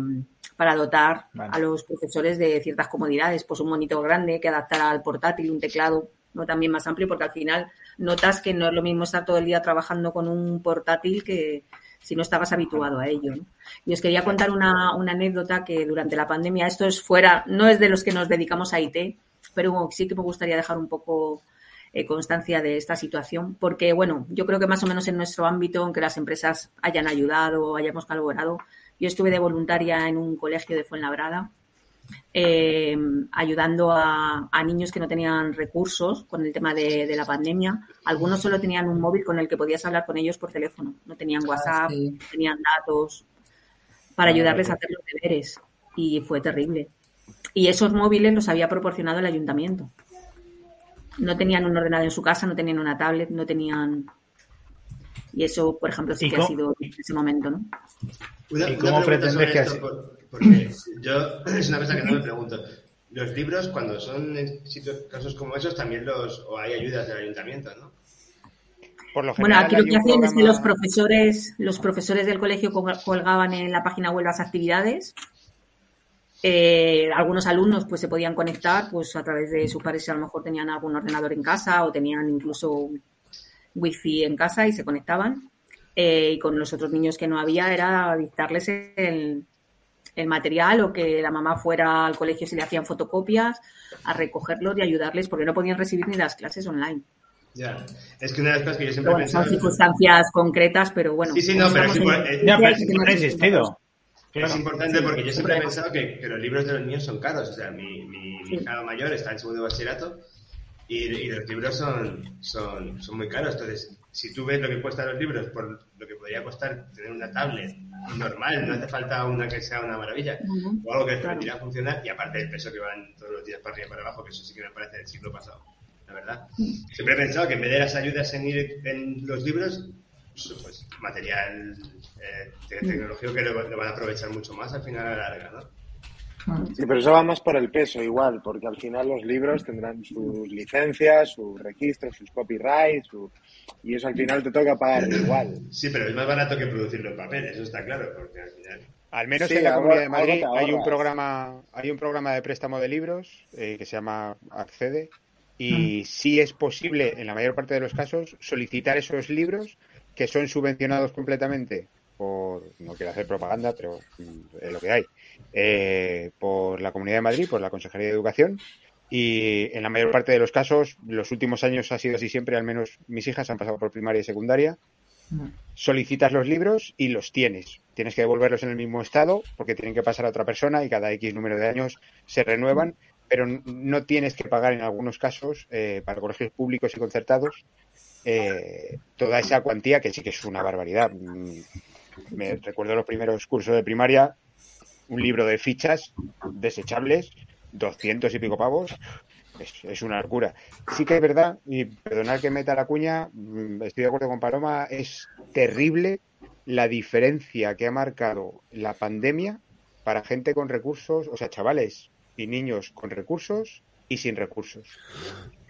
para dotar vale. a los profesores de ciertas comodidades, pues un monitor grande que adaptará al portátil, un teclado... no también más amplio, porque al final notas que no es lo mismo estar todo el día trabajando con un portátil que si no estabas habituado a ello, ¿no? Y os quería contar una, una anécdota que durante la pandemia, esto es fuera, no es de los que nos dedicamos a I T, pero sí que me gustaría dejar un poco eh, constancia de esta situación, porque, bueno, yo creo que más o menos en nuestro ámbito, aunque las empresas hayan ayudado, hayamos colaborado, Yo estuve de voluntaria en un colegio de Fuenlabrada, eh, ayudando a, a niños que no tenían recursos con el tema de, de la pandemia. Algunos solo tenían un móvil con el que podías hablar con ellos por teléfono. No tenían WhatsApp, ah, sí. no tenían datos, para ayudarles a hacer los deberes. Y fue terrible. Y esos móviles los había proporcionado el ayuntamiento. No tenían un ordenador en su casa, no tenían una tablet, no tenían... Y eso, por ejemplo, sí que ha sido en ese momento, ¿no? Una, ¿Y cómo pretendes que esto, por, Porque yo, es una cosa que no me pregunto. Los libros, cuando son en sitios, casos como esos, también los... O hay ayudas del ayuntamiento, ¿no? Por lo general, bueno, aquí lo que hacen programa... es que los profesores, los profesores del colegio colgaban en la página web las actividades. Eh, algunos alumnos pues se podían conectar pues a través de sus padres, si a lo mejor tenían algún ordenador en casa o tenían incluso wifi en casa y se conectaban, eh, y con los otros niños que no había era dictarles el, el material, o que la mamá fuera al colegio si le hacían fotocopias a recogerlos y ayudarles, porque no podían recibir ni las clases online. Ya, es que una de las cosas que yo siempre he bueno, pensado... Son circunstancias concretas, pero bueno... Sí, sí, no, pero, en... es... Ya, pero siempre ha existido. Claro. Es importante porque yo siempre he pensado que, que los libros de los niños son caros. O sea, mi, mi, mi hija mayor está en segundo de bachillerato y, y los libros son, son, son muy caros. Entonces, si tú ves lo que cuestan los libros por lo que podría costar tener una tablet normal, no hace falta una que sea una maravilla, uh-huh. o algo que te permitirá claro. funcionar, y aparte del peso que van todos los días para arriba y para abajo, que eso sí que me parece del siglo pasado, la verdad. Siempre he pensado que en vez de las ayudas en, ir, en los libros... Pues, material eh, tecnológico que lo, lo van a aprovechar mucho más al final a la larga, ¿no? Sí, pero eso va más por el peso igual, porque al final los libros tendrán sus licencias, sus registros, sus copyrights, su... y eso al final te toca pagar igual. Sí, pero es más barato que producirlo en papel, eso está claro, porque al final... Al menos sí, en la Comunidad de Madrid hay un programa hay un programa de préstamo de libros eh, que se llama Accede, y mm. sí es posible, en la mayor parte de los casos, solicitar esos libros que son subvencionados completamente por, no quiero hacer propaganda, pero es lo que hay, eh, por la Comunidad de Madrid, por la Consejería de Educación, y en la mayor parte de los casos, los últimos años ha sido así siempre, al menos mis hijas han pasado por primaria y secundaria, solicitas los libros y los tienes, tienes que devolverlos en el mismo estado, porque tienen que pasar a otra persona y cada X número de años se renuevan, pero no tienes que pagar en algunos casos, eh, para colegios públicos y concertados, Eh, toda esa cuantía, que sí que es una barbaridad. Me recuerdo los primeros cursos de primaria, un libro de fichas desechables, doscientos y pico pavos, es, es una locura. Sí que es verdad, y perdonad que meta la cuña, estoy de acuerdo con Paloma, es terrible la diferencia que ha marcado la pandemia para gente con recursos, o sea, chavales y niños con recursos y sin recursos.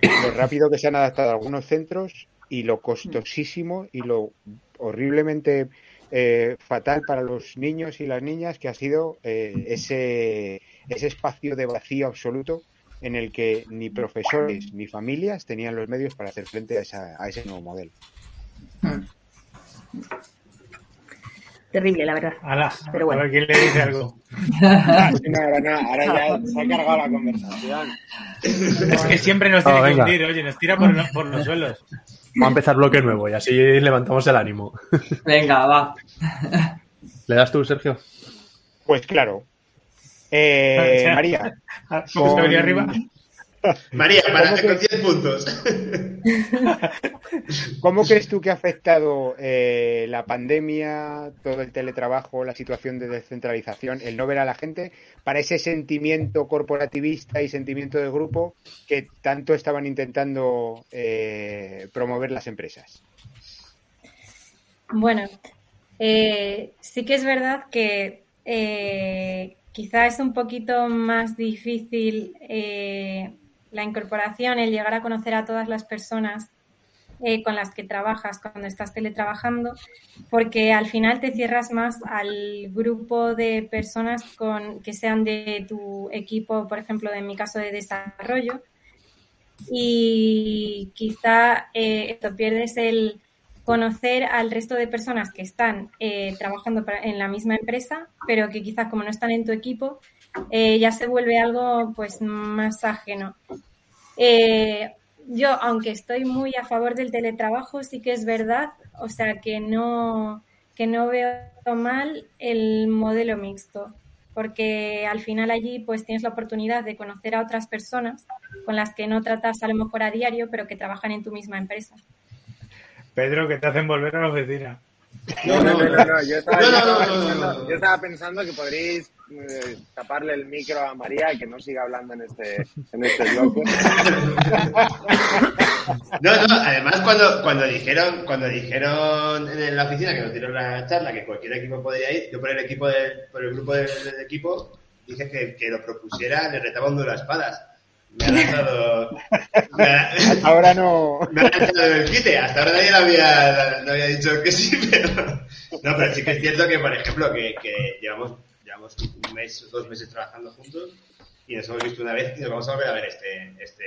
Lo rápido que se han adaptado a algunos centros y lo costosísimo y lo horriblemente eh, fatal para los niños y las niñas que ha sido eh, ese, ese espacio de vacío absoluto en el que ni profesores ni familias tenían los medios para hacer frente a, esa, a ese nuevo modelo. Terrible, la verdad. Ala, pero bueno. A ver quién le dice algo. Ah, no, ahora, no, ahora ya se ha cargado la conversación. Es que siempre nos tiene oh, que hundir, oye, nos tira por, por los suelos. Vamos a empezar bloque nuevo y así levantamos el ánimo. Venga, va. ¿Le das tú, Sergio? Pues claro. Eh, o sea, María. Con... ¿Se venía arriba? María, para que... con diez puntos. ¿Cómo crees tú que ha afectado eh, la pandemia, todo el teletrabajo, la situación de descentralización, el no ver a la gente, para ese sentimiento corporativista y sentimiento de grupo que tanto estaban intentando eh, promover las empresas? Bueno, eh, sí que es verdad que eh, quizá es un poquito más difícil... Eh, la incorporación, el llegar a conocer a todas las personas eh, con las que trabajas cuando estás teletrabajando, porque al final te cierras más al grupo de personas con que sean de tu equipo, por ejemplo, en mi caso de desarrollo, y quizá eh, esto, pierdes el conocer al resto de personas que están eh, trabajando en la misma empresa, pero que quizás como no están en tu equipo, Eh, ya se vuelve algo pues más ajeno. Eh, yo, aunque estoy muy a favor del teletrabajo, sí que es verdad, o sea, que no que no veo mal el modelo mixto, porque al final allí pues tienes la oportunidad de conocer a otras personas con las que no tratas a lo mejor a diario, pero que trabajan en tu misma empresa. Pedro, que te hacen volver a la oficina. No, no, no, no, no. Yo, estaba, no, no, yo, estaba pensando, yo estaba pensando que podréis eh, taparle el micro a María y que no siga hablando en este, en este bloque. No, no, además cuando, cuando dijeron, cuando dijeron en la oficina que nos dieron la charla que cualquier equipo podía ir, yo por el equipo del, por el grupo del, del equipo dije que, que lo propusiera, le retaba un duelo a espadas. Me ha lanzado. Me ha, ahora no. Me ha lanzado el quite. Hasta ahora nadie lo había, no había dicho que sí, pero. No, pero sí que es cierto que, por ejemplo, que, que llevamos, llevamos un mes, dos meses trabajando juntos y nos hemos visto una vez y nos vamos a volver a ver este, este,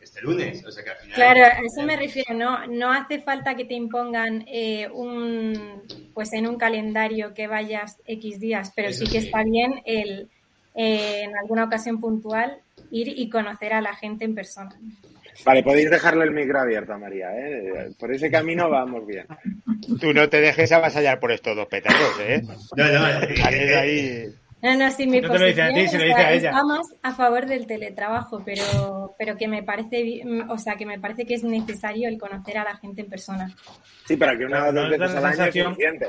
este lunes. O sea que al final. Claro, a eso me refiero, ¿no? No hace falta que te impongan eh, un. Pues en un calendario que vayas X días, pero sí, sí que está bien el. Eh, en alguna ocasión puntual ir y conocer a la gente en persona. Vale, podéis dejarle el micro abierto a María, ¿eh? Por ese camino vamos bien. Tú no te dejes avasallar por estos dos petados, ¿eh? No, no, ahí... no, no, sí, mi no posición te lo dice a ti, se lo dice a ella. Estamos a favor del teletrabajo, pero, pero que me parece, o sea, que me parece que es necesario el conocer a la gente en persona. Sí, pero que una o dos veces al año es suficiente.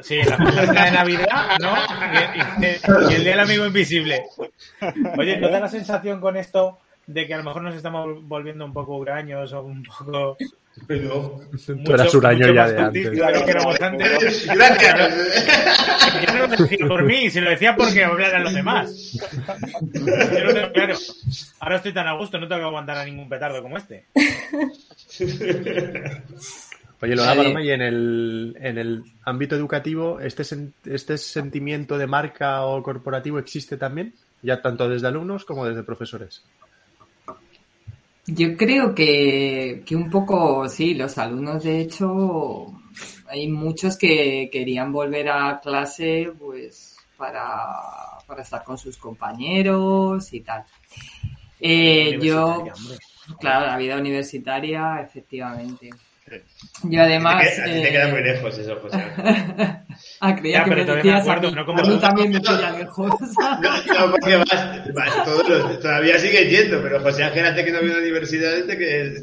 Sí, la fiesta de Navidad, ¿no? Y el, y el del amigo invisible. Oye, ¿no da la sensación con esto de que a lo mejor nos estamos volviendo un poco huraños o un poco... Pero tú eras huraño ya de antes. Gracias. Yo no lo decía por mí, se lo decía porque hablaran los demás. Yo no tengo claro. Ahora estoy tan a gusto, no tengo que aguantar a ningún petardo como este. Oye, Lola, Paloma, y en el, en el ámbito educativo, ¿este, ¿este sentimiento de marca o corporativo existe también? Ya tanto desde alumnos como desde profesores. Yo creo que, que un poco, sí, los alumnos, de hecho, hay muchos que querían volver a clase pues para, para estar con sus compañeros y tal. Eh, yo, claro, la vida universitaria, efectivamente. Yo además... Te queda, eh... te queda muy lejos eso, José. Ah, creía ya, que me decías a mí, no, como a mí también me queda lejos. No, no, porque vas, vas todos los... Todavía sigues yendo, pero José Ángel hace que no vino a la universidad desde que,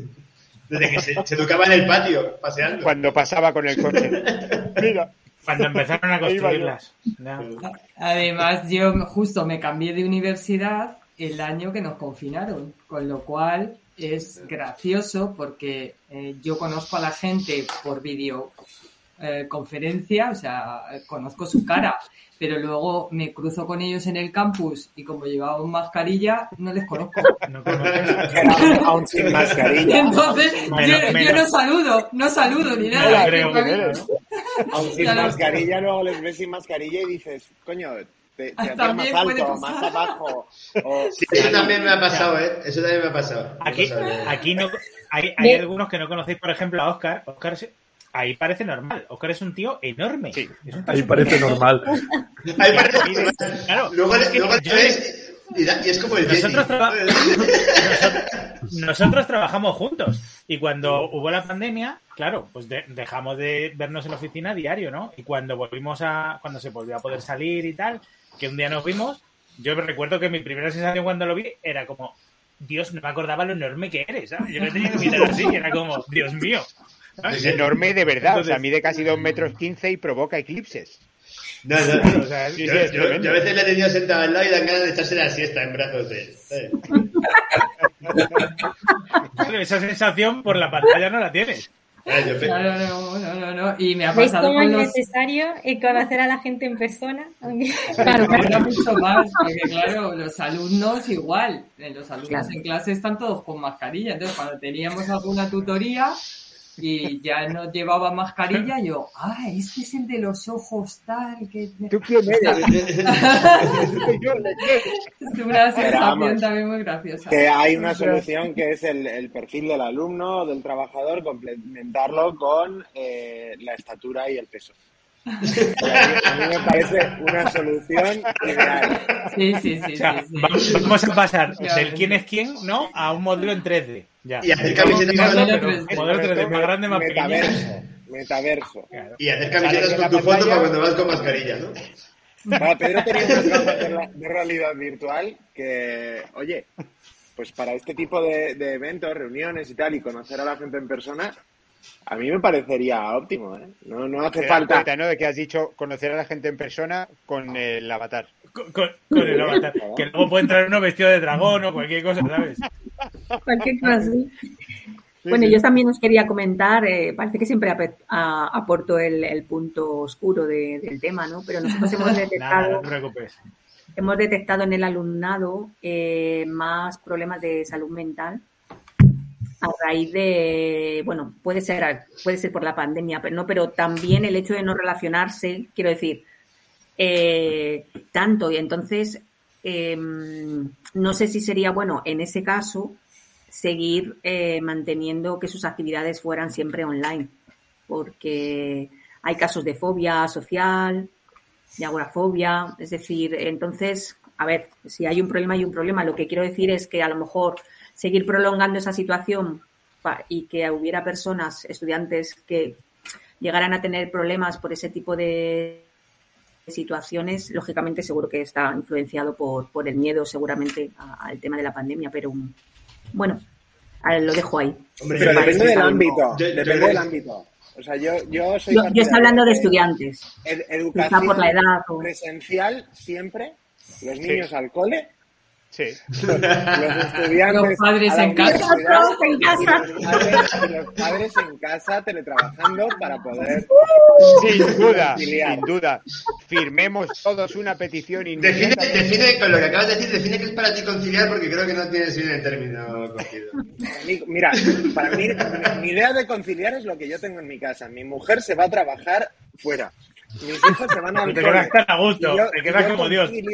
desde que se, se educaba en el patio, paseando. Cuando pasaba con el coche. Mira. Cuando empezaron a construirlas. No. Además, yo justo me cambié de universidad el año que nos confinaron, con lo cual... Es gracioso porque eh, yo conozco a la gente por videoconferencia, eh, o sea, conozco su cara, pero luego me cruzo con ellos en el campus y como llevaban mascarilla, no les conozco. No conozco. Aún sin mascarilla. Entonces, menos, yo, menos. yo no saludo, no saludo ni nada. No creo que era, ¿no? Aún sin claro. mascarilla, luego les ves sin mascarilla y dices, coño... Te, te también más alto, más abajo. O... Sí, eso también me ha pasado, ¿eh? Eso también me ha pasado. Me aquí, pasado. aquí no, hay, hay algunos que no conocéis, por ejemplo, a Óscar. Óscar, ahí parece normal. Óscar es un tío enorme. Sí, es un tío ahí parece normal. Ahí parece normal. Claro, luego es que luego yo, es, y es como el nosotros, traba... nosotros, nosotros trabajamos juntos. Y cuando hubo la pandemia, claro, pues de, dejamos de vernos en la oficina diario, ¿no? Y cuando volvimos a, cuando se volvió a poder salir y tal, que un día nos vimos, yo recuerdo que mi primera sensación cuando lo vi era como, Dios, no me acordaba lo enorme que eres, ¿sabes? Yo me tenía que mirar así y era como, Dios mío. ¿Sabes? Es enorme de verdad, entonces, o sea, mide casi dos metros quince y provoca eclipses. No, no, no, o sea, yo, yo, yo, yo a veces le he tenido sentado al lado y dan ganas de echarse la siesta en brazos de él, ¿sabes? Esa sensación por la pantalla no la tienes. No, no, no, no, no. Y me ha pasado con los... Es necesario conocer a la gente en persona. Claro, pero mucho más. Porque claro, los alumnos igual. Los alumnos claro. en clase están todos con mascarilla. Entonces, cuando teníamos alguna tutoría y ya no llevaba mascarilla, yo, ah, este es el de los ojos tal que... ¿Tú quién eres? Es una sensación también muy graciosa. Que hay una solución que es el, el perfil del alumno o del trabajador, complementarlo con eh, la estatura y el peso. A mí me parece una solución ideal. Sí, sí, sí. O sea, sí, sí. Vamos a pasar del quién es quién, ¿no? A un modelo en tres D. Ya. Y hacer camisetas más grandes, más pequeñas. metaverso. Claro. Y hacer camisetas con tu pantalla... foto para cuando vas con mascarilla, ¿no? Bueno, Pedro tenía unas gafas de, de realidad virtual que, oye, pues para este tipo de, de eventos, reuniones y tal, y conocer a la gente en persona, a mí me parecería óptimo, ¿eh? No, no hace falta... Cuenta, ¿no? De que has dicho conocer a la gente en persona con el avatar. Con, con, con el avatar. Que luego puede entrar uno vestido de dragón o cualquier cosa, ¿sabes? Cualquier cosa. Bueno, yo también os quería comentar, eh, parece que siempre ap- a- aporto el, el punto oscuro de, del tema, ¿no? Pero nosotros hemos detectado... Nada, no te preocupes. Hemos detectado en el alumnado eh, más problemas de salud mental a raíz de, bueno, puede ser puede ser por la pandemia, pero no, pero también el hecho de no relacionarse, quiero decir, eh, tanto. Y entonces, eh, no sé si sería bueno, en ese caso, seguir eh, manteniendo que sus actividades fueran siempre online, porque hay casos de fobia social, de agorafobia, es decir, entonces, a ver, si hay un problema, hay un problema. Lo que quiero decir es que a lo mejor seguir prolongando esa situación y que hubiera personas, estudiantes, que llegaran a tener problemas por ese tipo de situaciones, lógicamente seguro que está influenciado por, por el miedo seguramente al tema de la pandemia, pero bueno, a ver, lo dejo ahí. Hombre, pero depende del ámbito, yo, depende yo... del ámbito. O sea, yo, yo soy... Yo, yo estoy hablando de, de estudiantes. Ed, educación por la edad, o... presencial siempre, los niños sí. al cole, sí. los, los estudiantes... Los padres en casa. Todos en casa. Los padres, los padres en casa teletrabajando para poder... Sin duda, sin duda. Firmemos todos una petición... Define, define, con lo que acabas de decir, define qué es para ti conciliar, porque creo que no tienes bien el término cogido. Mira, para mí, mi idea de conciliar es lo que yo tengo en mi casa. Mi mujer se va a trabajar fuera. Mis hijos se van a... Te quedas tan a gusto, yo, te quedas como Dios. En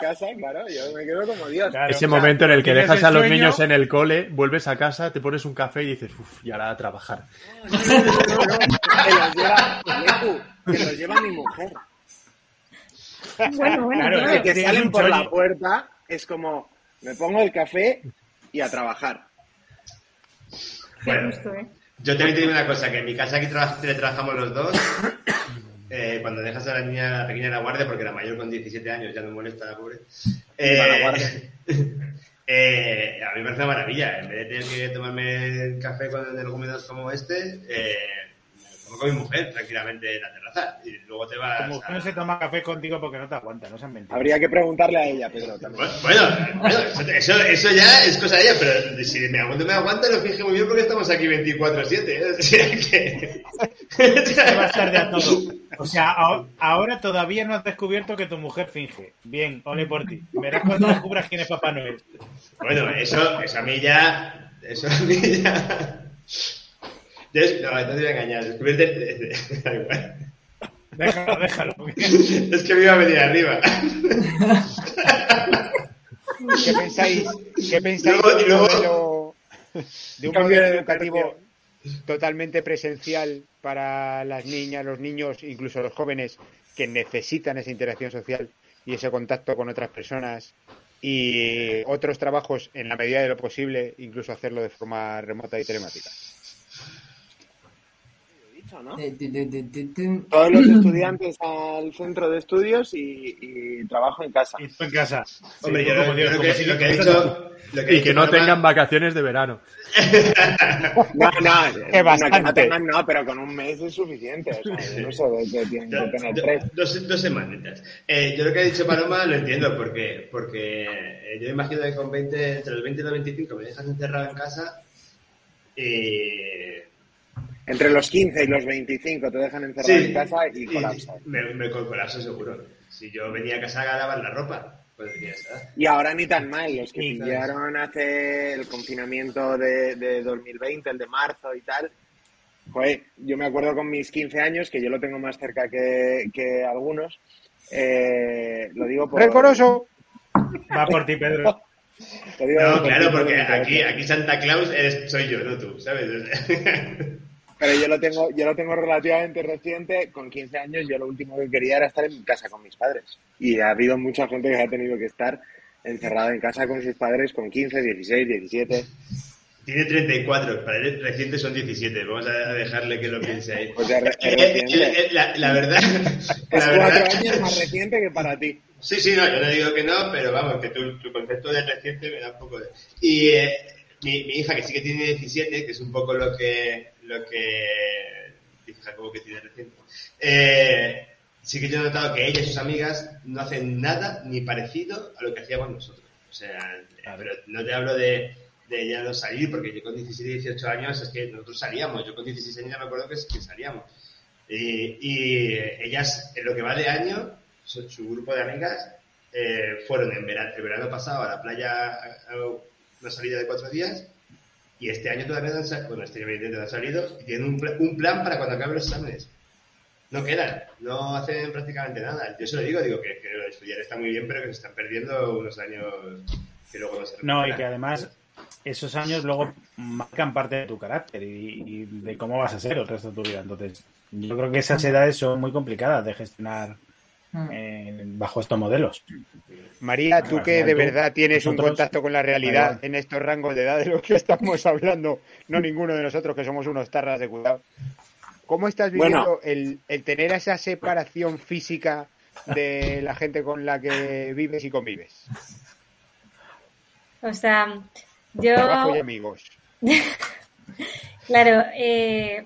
casa, claro, yo me quedo como Dios. Claro, ese o sea, momento en el que dejas a los sueño... niños en el cole, vuelves a casa, te pones un café y dices, uff, y ahora a trabajar. No, no, no, no, no, que los lleva, que los lleva mi mujer. Bueno, bueno, claro, claro. Que salen por la puerta, es como, me pongo el café y a trabajar. Bueno, gusto, ¿eh? Yo también te digo una cosa, que en mi casa aquí tra- trabajamos los dos. Eh, cuando dejas a la niña pequeña en la guardia, porque la mayor con diecisiete años ya no molesta a la pobre, eh, eh, a mí me parece una maravilla. En vez de tener que tomarme el café con argumentos como este, eh, me pongo con mi mujer tranquilamente en la terraza y luego te vas... Tu mujer a... no se toma café contigo porque no te aguanta, no sean mentiras. Habría que preguntarle a ella, Pedro, también. Bueno, bueno eso, eso ya es cosa de ella, pero si me aguanta, me aguanta, lo fije muy bien porque estamos aquí veinticuatro siete, ¿eh? O sea que... Se va a estar de a todo. O sea, ahora todavía no has descubierto que tu mujer finge. Bien, ole por ti. Verás cuando descubras quién es Papá Noel. Bueno, eso, eso a mí ya... Eso a mí ya... Yo, no, no te voy a engañar. Descubrirte... Da igual. Déjalo, déjalo. Es que me iba a venir arriba. ¿Qué pensáis? ¿Qué pensáis luego, de, luego... Modelo, de un modelo educativo totalmente presencial para las niñas, los niños, incluso los jóvenes que necesitan esa interacción social y ese contacto con otras personas, y otros trabajos en la medida de lo posible, incluso hacerlo de forma remota y telemática? ¿No? Todos los estudiantes al centro de estudios y, y trabajo en casa. Y en casa. Hombre, sí, yo como Dios, que, lo que he dicho... Lo que y que no tengan tema... vacaciones de verano. No, no, que bastante. No, tengan, no, pero con un mes es suficiente. O sea, no sé de que tienen que tener tres. Dos, dos semanitas. Eh, yo lo que ha dicho Paloma lo entiendo, porque, porque yo imagino que con veinte, entre los veinte y los veinticinco me dejas encerrado en casa y... Entre los quince y los veinticinco te dejan encerrado sí, en casa y colapsas. Me, me colapso seguro. Si yo venía a casa a lavar la ropa, pues venía a estar. Y ahora ni tan mal. Los que pillaron hace el confinamiento de, de dos mil veinte, el de marzo y tal. Joder, yo me acuerdo con mis quince años, que yo lo tengo más cerca que, que algunos. Eh, lo digo por... ¡Recoroso! Va por ti, Pedro. Lo digo no, por claro, ti, porque Pedro. aquí aquí Santa Claus eres, soy yo, no tú, ¿sabes? Pero yo lo tengo yo lo tengo relativamente reciente. Con quince años yo lo último que quería era estar en mi casa con mis padres. Y ha habido mucha gente que ha tenido que estar encerrada en casa con sus padres con quince, dieciséis, diecisiete. Tiene treinta y cuatro, para él reciente son diecisiete. Vamos a dejarle que lo piense ahí. O sea, es reciente. La, la verdad... Es cuatro años más reciente que para ti. Sí, sí, no, yo no digo que no, pero vamos, que tu, tu concepto de reciente me da un poco de... Y eh, mi, mi hija, que sí que tiene diecisiete, que es un poco lo que... Lo que fija como que tiene reciente. Eh, sí que yo he notado que ella y sus amigas no hacen nada ni parecido a lo que hacíamos nosotros. O sea, eh, pero no te hablo de... de ya no salir, porque yo con diecisiete, dieciocho años es que nosotros salíamos, yo con dieciséis años ya me acuerdo que, es que salíamos. Y, y ellas, en lo que va de año, su, su grupo de amigas eh, fueron en verano, el verano pasado a la playa a, a una salida de cuatro días, y este año todavía no han salido, bueno, este año no han salido, y tienen un, un plan para cuando acaben los exámenes. No quedan, no hacen prácticamente nada. Yo se lo digo, digo que, que estudiar está muy bien, pero que se están perdiendo unos años que luego no se recuperan. No, y que además... Esos años luego marcan parte de tu carácter y, y de cómo vas a ser el resto de tu vida. Entonces, yo creo que esas edades son muy complicadas de gestionar eh, bajo estos modelos. María, tú que de verdad tienes nosotros, un contacto con la realidad en estos rangos de edad de los que estamos hablando, no ninguno de nosotros que somos unos tarras de cuidado. ¿Cómo estás viviendo bueno. el, el tener esa separación física de la gente con la que vives y convives? O sea... Yo, trabajo y amigos. Claro, eh,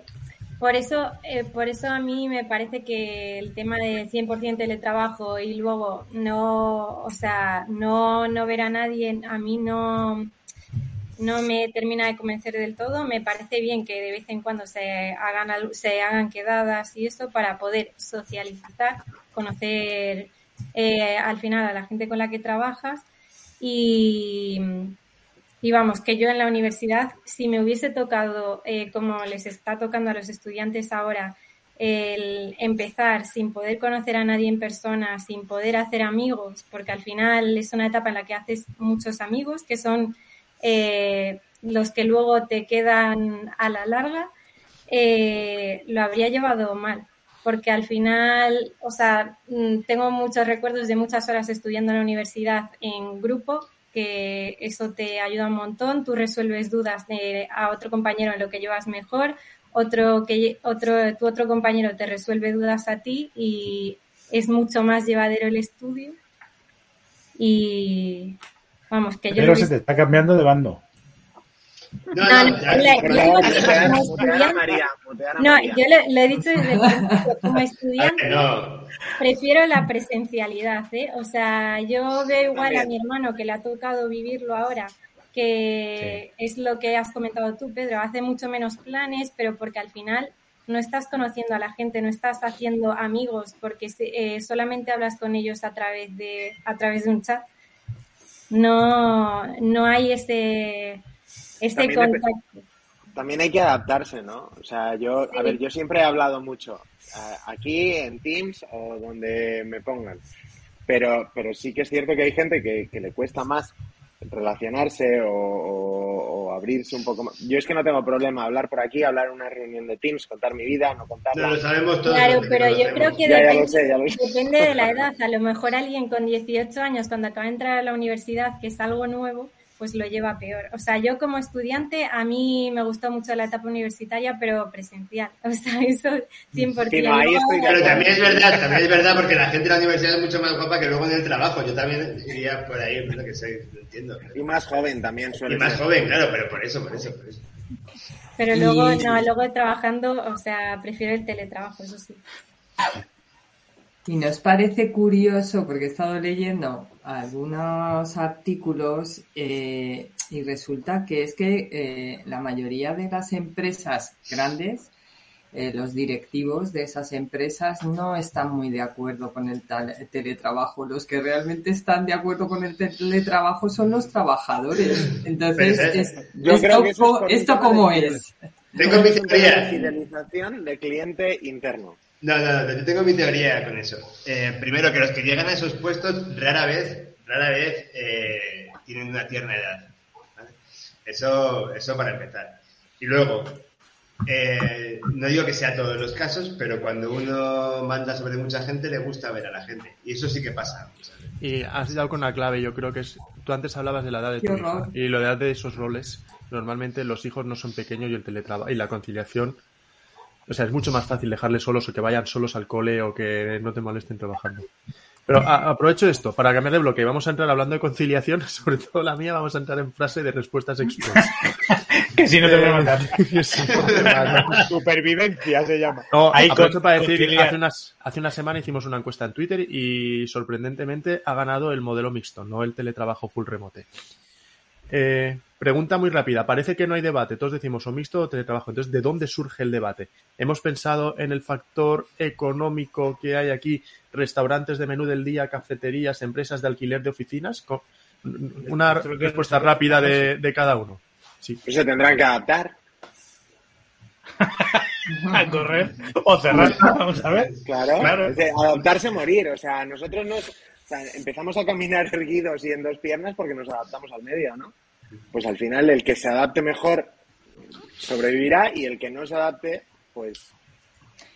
por eso eh, por eso a mí me parece que el tema de cien por ciento teletrabajo y luego no, o sea, no, no ver a nadie, a mí no, no me termina de convencer del todo. Me parece bien que de vez en cuando se hagan, se hagan quedadas y eso para poder socializar, conocer eh, al final a la gente con la que trabajas y... Y vamos, que yo en la universidad, si me hubiese tocado, eh, como les está tocando a los estudiantes ahora, el empezar sin poder conocer a nadie en persona, sin poder hacer amigos, porque al final es una etapa en la que haces muchos amigos, que son eh, los que luego te quedan a la larga, eh, lo habría llevado mal. Porque al final, o sea, tengo muchos recuerdos de muchas horas estudiando en la universidad en grupo, que eso te ayuda un montón, tú resuelves dudas de a otro compañero en lo que llevas mejor, otro que otro tu otro compañero te resuelve dudas a ti y es mucho más llevadero el estudio. Y vamos, que yo Pero se te está cambiando de bando. No, no, no, yo lo he dicho desde el principio, como estudiante no. Prefiero la presencialidad, ¿eh? O sea, yo veo igual a mi hermano que le ha tocado vivirlo ahora, que sí. Es lo que has comentado tú, Pedro, hace mucho menos planes, pero porque al final no estás conociendo a la gente, no estás haciendo amigos, porque eh, solamente hablas con ellos a través de, a través de un chat. No, no hay ese... Este también, hay, también hay que adaptarse, ¿no? O sea, yo, sí. A ver, yo siempre he hablado mucho aquí en Teams o donde me pongan, pero pero sí que es cierto que hay gente que, que le cuesta más relacionarse o, o, o abrirse un poco más. Yo es que no tengo problema hablar por aquí, hablar en una reunión de Teams, contar mi vida, no contarla. No, lo sabemos todos. Claro, pero yo creo que ya, depende, ya lo sé, ya lo sé. Depende de la edad. A lo mejor alguien con dieciocho años, cuando acaba de entrar a la universidad, que es algo nuevo, pues lo lleva peor. O sea, yo como estudiante, a mí me gustó mucho la etapa universitaria, pero presencial. O sea, eso cien por ciento. Sí, no, ahí estoy... Pero también es verdad, también es verdad, porque la gente en la universidad es mucho más guapa que luego en el trabajo. Yo también iría por ahí, es lo que sé, lo entiendo. Y más joven también suele y ser. Y más joven, claro, pero por eso, por eso, por eso. Pero luego, y... no, luego trabajando, o sea, prefiero el teletrabajo, eso sí. Y nos parece curioso, porque he estado leyendo algunos artículos eh, y resulta que es que eh, la mayoría de las empresas grandes, eh, los directivos de esas empresas no están muy de acuerdo con el teletrabajo. Los que realmente están de acuerdo con el teletrabajo son los trabajadores. Entonces, es, Yo esto, creo que es ¿esto cómo es? Tengo mi teoría. Fidelización de cliente interno. No, no, no, yo tengo mi teoría con eso. Eh, primero, que los que llegan a esos puestos rara vez, rara vez eh, tienen una tierna edad, ¿vale? Eso, eso para empezar. Y luego, Eh, no digo que sea todos los casos, pero cuando uno manda sobre mucha gente, le gusta ver a la gente. Y eso sí que pasa. ¿Sabes? Y has dado con una clave, yo creo que es... Tú antes hablabas de la edad de tu hijo y lo de edad de esos roles. Normalmente los hijos no son pequeños y el teletrabajo y la conciliación... O sea, es mucho más fácil dejarles solos o que vayan solos al cole o que no te molesten trabajando. Pero a, aprovecho esto para cambiar de bloque. Vamos a entrar hablando de conciliación, sobre todo la mía, vamos a entrar en frase de respuestas express. Que si no te voy a matar. Supervivencia se llama. No, ahí aprovecho con, para decir, hace, unas, hace una semana hicimos una encuesta en Twitter y sorprendentemente ha ganado el modelo mixto, no el teletrabajo full remote. Eh, pregunta muy rápida. Parece que no hay debate. Todos decimos o mixto o teletrabajo. Entonces, ¿de dónde surge el debate? Hemos pensado en el factor económico que hay aquí, restaurantes de menú del día, cafeterías, empresas de alquiler de oficinas. Una respuesta rápida de, de cada uno. Sí. Pues se tendrán que adaptar. A correr o cerrar. Vamos a ver. Claro. claro. Adaptarse a morir. O sea, nosotros nos... O sea, empezamos a caminar erguidos y en dos piernas porque nos adaptamos al medio, ¿no? Pues al final el que se adapte mejor sobrevivirá y el que no se adapte, pues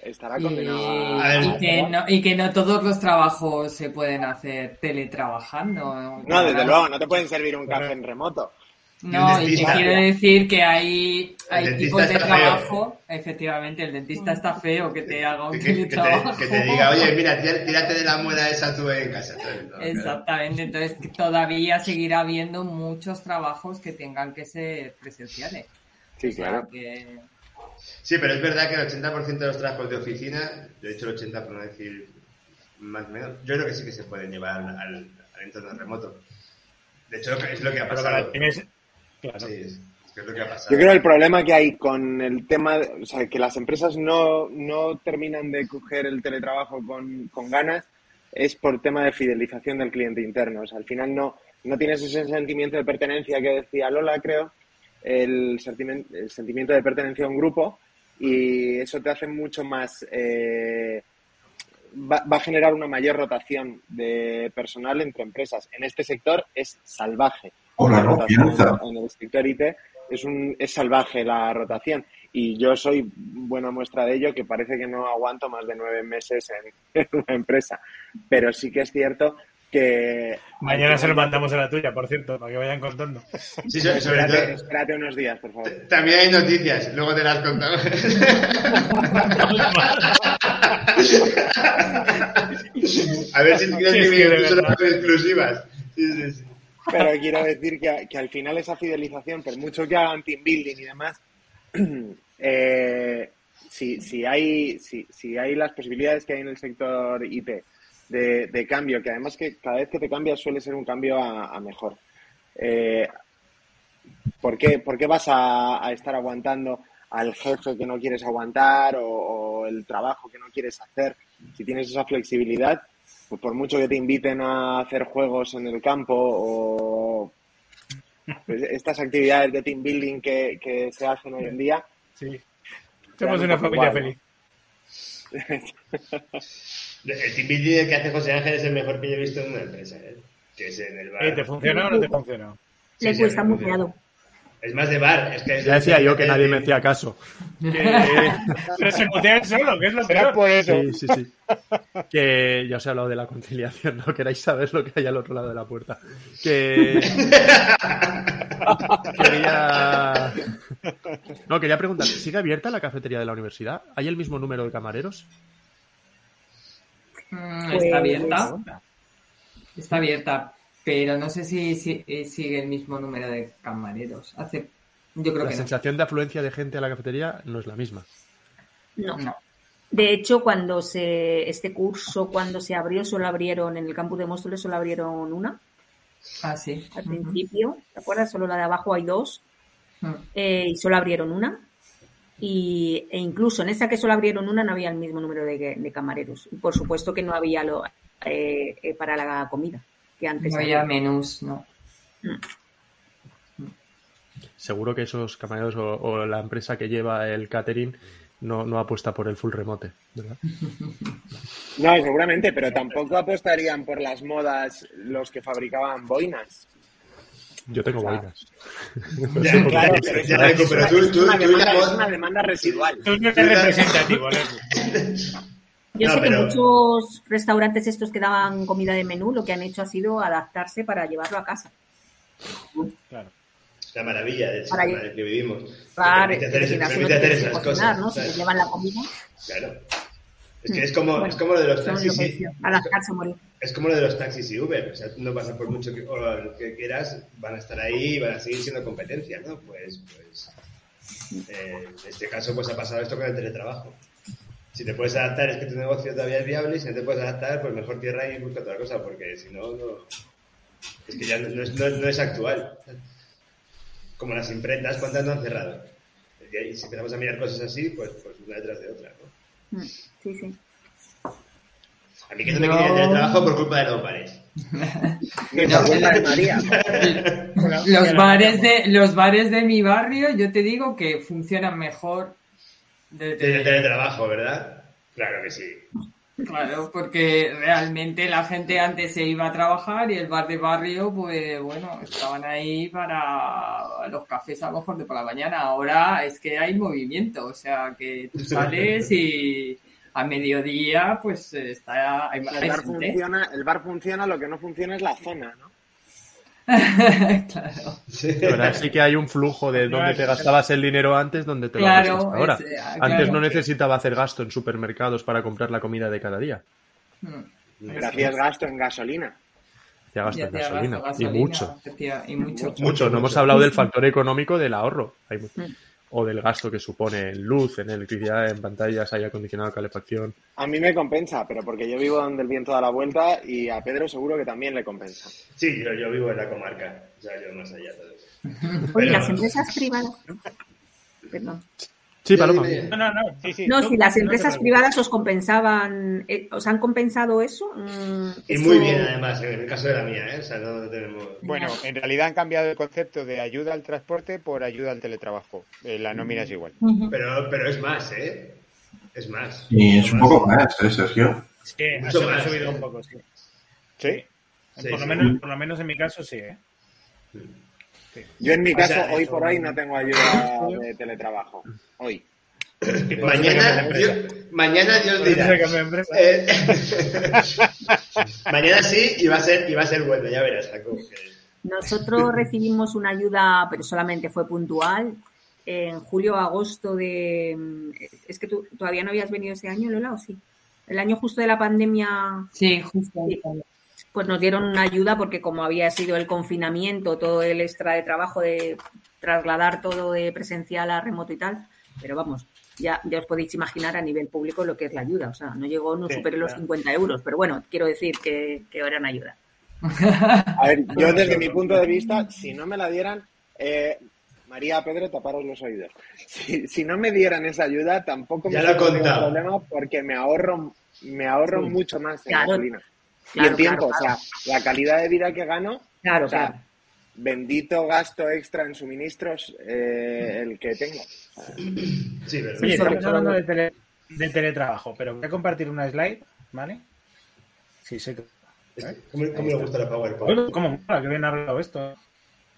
estará condenado. Y, y, que, no, y que no todos los trabajos se pueden hacer teletrabajando. No, desde luego, no te pueden servir un café en remoto. No, y te quiero decir que hay, hay tipos de trabajo, feo. Efectivamente, el dentista está feo que te haga un que, teletrabajo. Que te, que te diga, oye, mira, tírate de la muela esa tú en casa. No, exactamente, claro. Entonces todavía seguirá habiendo muchos trabajos que tengan que ser presenciales. Sí, o sea, claro. Que... Sí, pero es verdad que el ochenta por ciento de los trabajos de oficina, de hecho el ochenta por ciento por no decir más o menos, yo creo que sí que se pueden llevar al, al entorno remoto. De hecho es lo que ha pasado. Claro. Sí, es lo que ha pasado. Yo creo que el problema que hay con el tema, o sea, que las empresas no, no terminan de coger el teletrabajo con, con ganas, es por tema de fidelización del cliente interno. O sea, al final no, no tienes ese sentimiento de pertenencia que decía Lola, creo, el, el sentimiento de pertenencia a un grupo, y eso te hace mucho más... Eh, va, va a generar una mayor rotación de personal entre empresas. En este sector es salvaje. O la confianza. En el sector I T es, un, es salvaje la rotación. Y yo soy buena muestra de ello, que parece que no aguanto más de nueve meses en, en una empresa. Pero sí que es cierto que... Mañana se lo mandamos a la tuya, por cierto, para que vayan contando. Sí, sobre espérate, todo... espérate unos días, por favor. También hay noticias, luego te las contamos. A ver si quieres sí, vivir solo exclusivas. Sí, sí, sí. Pero quiero decir que, que al final esa fidelización, por mucho que hagan team building y demás, eh, si, si, hay, si, si hay las posibilidades que hay en el sector I T de, de cambio, que además que cada vez que te cambias suele ser un cambio a, a mejor. Eh, ¿por qué, por qué vas a, a estar aguantando al jefe que no quieres aguantar o, o el trabajo que no quieres hacer? Si tienes esa flexibilidad, pues por mucho que te inviten a hacer juegos en el campo o pues estas actividades de team building que, que se hacen hoy en día. Sí. Somos una familia feliz. El team building que hace José Ángel es el mejor que yo he visto en una empresa, ¿eh? Que es en el bar. ¿Te funcionó o no te funcionó? Le cuesta muteado. Es más de bar. Es que es ya decía de... yo que nadie me hacía caso. Que... Pero se mutean solo, que es lo que era por eso. Sí, sí, sí. Que ya os he hablado de la conciliación, no queráis saber lo que hay al otro lado de la puerta. Que... quería... No, quería preguntar, ¿sigue abierta la cafetería de la universidad? ¿Hay el mismo número de camareros? Mm, está abierta. Está abierta. Pero no sé si, si eh, sigue el mismo número de camareros. Hace, yo creo la que sensación no. de afluencia de gente a la cafetería no es la misma. No. no. De hecho, cuando se este curso, cuando se abrió, solo abrieron, en el campus de Móstoles solo abrieron una. Ah, sí. Al uh-huh. principio, ¿te acuerdas? Solo la de abajo hay dos. Uh-huh. Eh, y solo abrieron una. Y, e incluso en esa que solo abrieron una no había el mismo número de, de camareros. Y por supuesto que no había lo eh, eh, para la comida. Que antes no había menús, no. Seguro que esos camareros o, o la empresa que lleva el catering no, no apuesta por el full remote, ¿verdad? No, seguramente, pero tampoco apostarían por las modas los que fabricaban boinas. Yo tengo vainas. Claro. Ya, claro, pero, ya, pero, pero tú, tú, tú, demanda, tú la... es una demanda residual. Tú no eres representativo. Yo no, sé pero... que muchos restaurantes estos que daban comida de menú, lo que han hecho ha sido adaptarse para llevarlo a casa. Claro. Es la maravilla de para ir... que vivimos. Claro, permite hacer, eso, permite hacer esas cocinar, cosas. ¿No? Si te llevan la comida. Claro. Es que es como, bueno, es como lo de los taxis y, adaptarse, morir. Es como lo de los taxis y Uber, o sea, no pasa por mucho que, o lo que quieras, van a estar ahí y van a seguir siendo competencia, ¿no? Pues, pues eh, en este caso pues ha pasado esto con el teletrabajo. Si te puedes adaptar es que tu negocio todavía es viable, y si no te puedes adaptar, pues mejor tierra y busca otra cosa, porque si no, no es que ya no, no, es, no, no es actual. Como las imprentas, ¿cuántas no han cerrado? Y si empezamos a mirar cosas así, pues, pues una detrás de otra, ¿no? Sí, sí. A mí que no me quería tener trabajo por culpa de los bares. No, de María. Los bares de los bares de mi barrio, yo te digo que funcionan mejor de teletrabajo, ¿verdad? Claro que sí. Claro, porque realmente la gente antes se iba a trabajar y el bar de barrio, pues bueno, estaban ahí para los cafés a lo mejor de por la mañana. Ahora es que hay movimiento, o sea, que tú sales y a mediodía, pues está... Hay, hay el, bar funciona, el bar funciona, lo que no funciona es la zona, ¿no? Claro. Sí. La verdad sí que hay un flujo de donde te gastabas el dinero antes, donde te claro, lo gastas ahora. Es, claro, antes no necesitaba hacer gasto en supermercados para comprar la comida de cada día. Gracias, gasto en gasolina. Ya gasto ya en gasolina. Gasto, gasolina. Y mucho. Y mucho. Mucho. Mucho. No hemos hablado del factor económico del ahorro. Hay mucho. O del gasto que supone en luz, en electricidad, en pantallas, aire acondicionado, calefacción. A mí me compensa, pero porque yo vivo donde el viento da la vuelta y a Pedro seguro que también le compensa. Sí, yo, yo vivo en la comarca, o sea, yo más allá todo eso. Oye, pero... las empresas privadas... Perdón. Sí, Paloma. No, no, no. Sí, sí. No, no, si las empresas no privadas os compensaban, eh, os han compensado eso. Mm, y eso... muy bien, además, en el caso de la mía, ¿eh? O sea, no tenemos... Bueno, en realidad han cambiado el concepto de ayuda al transporte por ayuda al teletrabajo. Eh, la nómina es igual. Uh-huh. Pero, pero es más, ¿eh? Es más. Y es un poco más, ¿eh, Sergio? Sí, ha subido un poco, sí. ¿Sí? Sí, por, sí, lo menos, sí. Por lo menos en mi caso, sí, ¿eh? Sí. Yo en mi caso, o sea, hoy por hoy no tengo ayuda de teletrabajo. Hoy. Mañana, yo, mañana Dios dirá. Eh, mañana sí y va a ser, y va a ser bueno, ya verás. Nosotros recibimos una ayuda, pero solamente fue puntual, en julio agosto de... Es que tú todavía no habías venido ese año, Lola, ¿o sí? El año justo de la pandemia... Sí, justo. Sí. Pues nos dieron una ayuda porque como había sido el confinamiento, todo el extra de trabajo de trasladar todo de presencial a remoto y tal, pero vamos, ya, ya os podéis imaginar a nivel público lo que es la ayuda, o sea, no llegó, no sí, superé claro. los cincuenta euros, pero bueno, quiero decir que, que eran ayuda. A ver, yo desde mi punto de vista, si no me la dieran, eh, María, Pedro, taparos los oídos. Si, si no me dieran esa ayuda, tampoco me hubiera problema porque me ahorro, me ahorro sí. mucho más en claro. gasolina. Y claro, el tiempo, claro, claro. o sea, la calidad de vida que gano, claro, o sea, claro. bendito gasto extra en suministros eh, el que tengo. Sí, pero... Oye, estamos hablando de, tele, de teletrabajo, pero voy a compartir una slide, ¿vale? Sí, sé que... ¿Cómo, cómo le gusta la PowerPoint? ¿Cómo? ¿Qué bien ha hablado esto?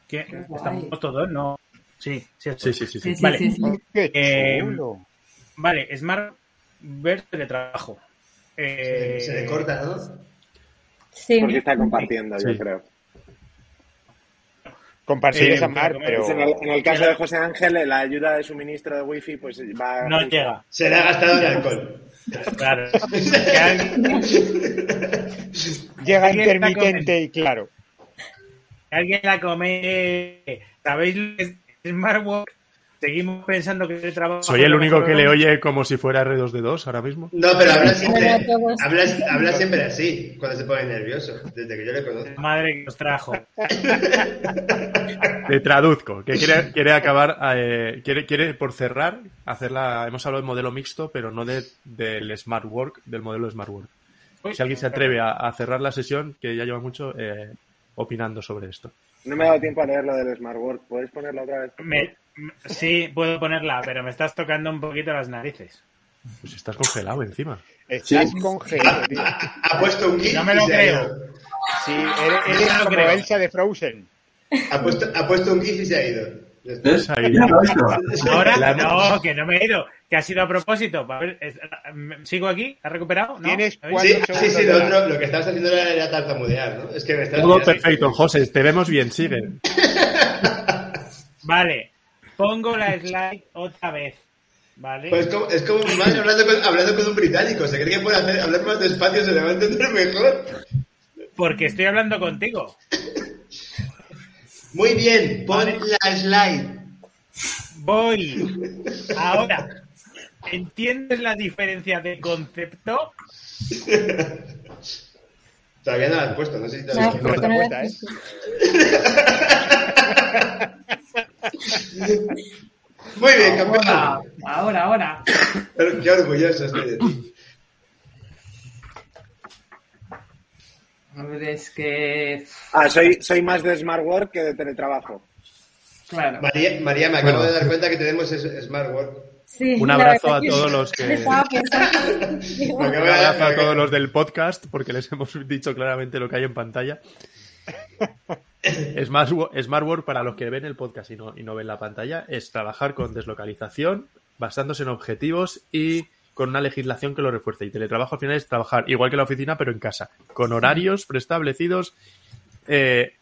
¿Qué? ¿Estamos todos, no? Sí, sí, sí. sí, sí, sí. sí, vale. sí, sí, sí. Eh, vale, Smart ver teletrabajo. Eh, se le corta, ¿no? Sí. Porque está compartiendo, sí. yo creo. Compartir eh, esa mar, pero... En el, en el caso de José Ángel, la ayuda de suministro de wifi pues va... No llega. Se le ha gastado el alcohol. Claro. Llega intermitente y claro. Alguien la come... ¿Sabéis lo que es Smartwatch? Seguimos pensando que el trabajo... Soy el único que le oye como si fuera R dos D dos ahora mismo. No, pero habla siempre, habla, habla siempre así, cuando se pone nervioso, desde que yo le conozco. Madre que nos trajo. Te traduzco, que quiere, quiere acabar, eh, quiere, quiere por cerrar, hacerla. Hemos hablado del modelo mixto, pero no de, del smart work, del modelo smart work. Si alguien se atreve a, a cerrar la sesión, que ya lleva mucho... Eh, opinando sobre esto. No me he dado tiempo a leer lo del Smart Work. ¿Puedes ponerla otra vez? Me, me, sí, puedo ponerla, pero me estás tocando un poquito las narices. Pues estás congelado encima. Estás sí. congelado, tío. Ha puesto un gif. No me lo creo. Sí, eres, eres no como creo. Elsa de Frozen. Ha puesto, ha puesto un gif y se ha ido. ¿Ves? Ahora, no, que no me he ido. Que ha sido a propósito. A ver, ¿sigo aquí? ¿Has recuperado? ¿No? ¿Tienes sí, sí, sí, lo, otro, lo que estabas haciendo era, era tartamudear, ¿no? Es que me estás... Todo perfecto, así. José, te vemos bien, sigue. Vale, pongo la slide otra vez. Vale. Pues como, es como mi madre hablando con, hablando con un británico. Se cree que por hacer, hablar más despacio se le va a entender mejor. Porque estoy hablando contigo. Muy bien, pon vale. la slide. Voy. Ahora, ¿entiendes la diferencia de concepto? Todavía no la has puesto, no sé si te la has puesto. No, puesta, ¿eh? Muy bien, campeón. Ahora, ahora, ahora. Pero qué orgulloso estoy de ti. A ver, es que... Ah, soy, soy más de smart work que de teletrabajo. Claro. María, María me acabo bueno. de dar cuenta que tenemos smart work. Sí, un abrazo a todos los que... Un abrazo a todos los del podcast, porque les hemos dicho claramente lo que hay en pantalla. Smart Work, para los que ven el podcast y no, y no ven la pantalla, es trabajar con deslocalización, basándose en objetivos y con una legislación que lo refuerce. Y teletrabajo al final es trabajar igual que la oficina, pero en casa, con horarios preestablecidos, eh,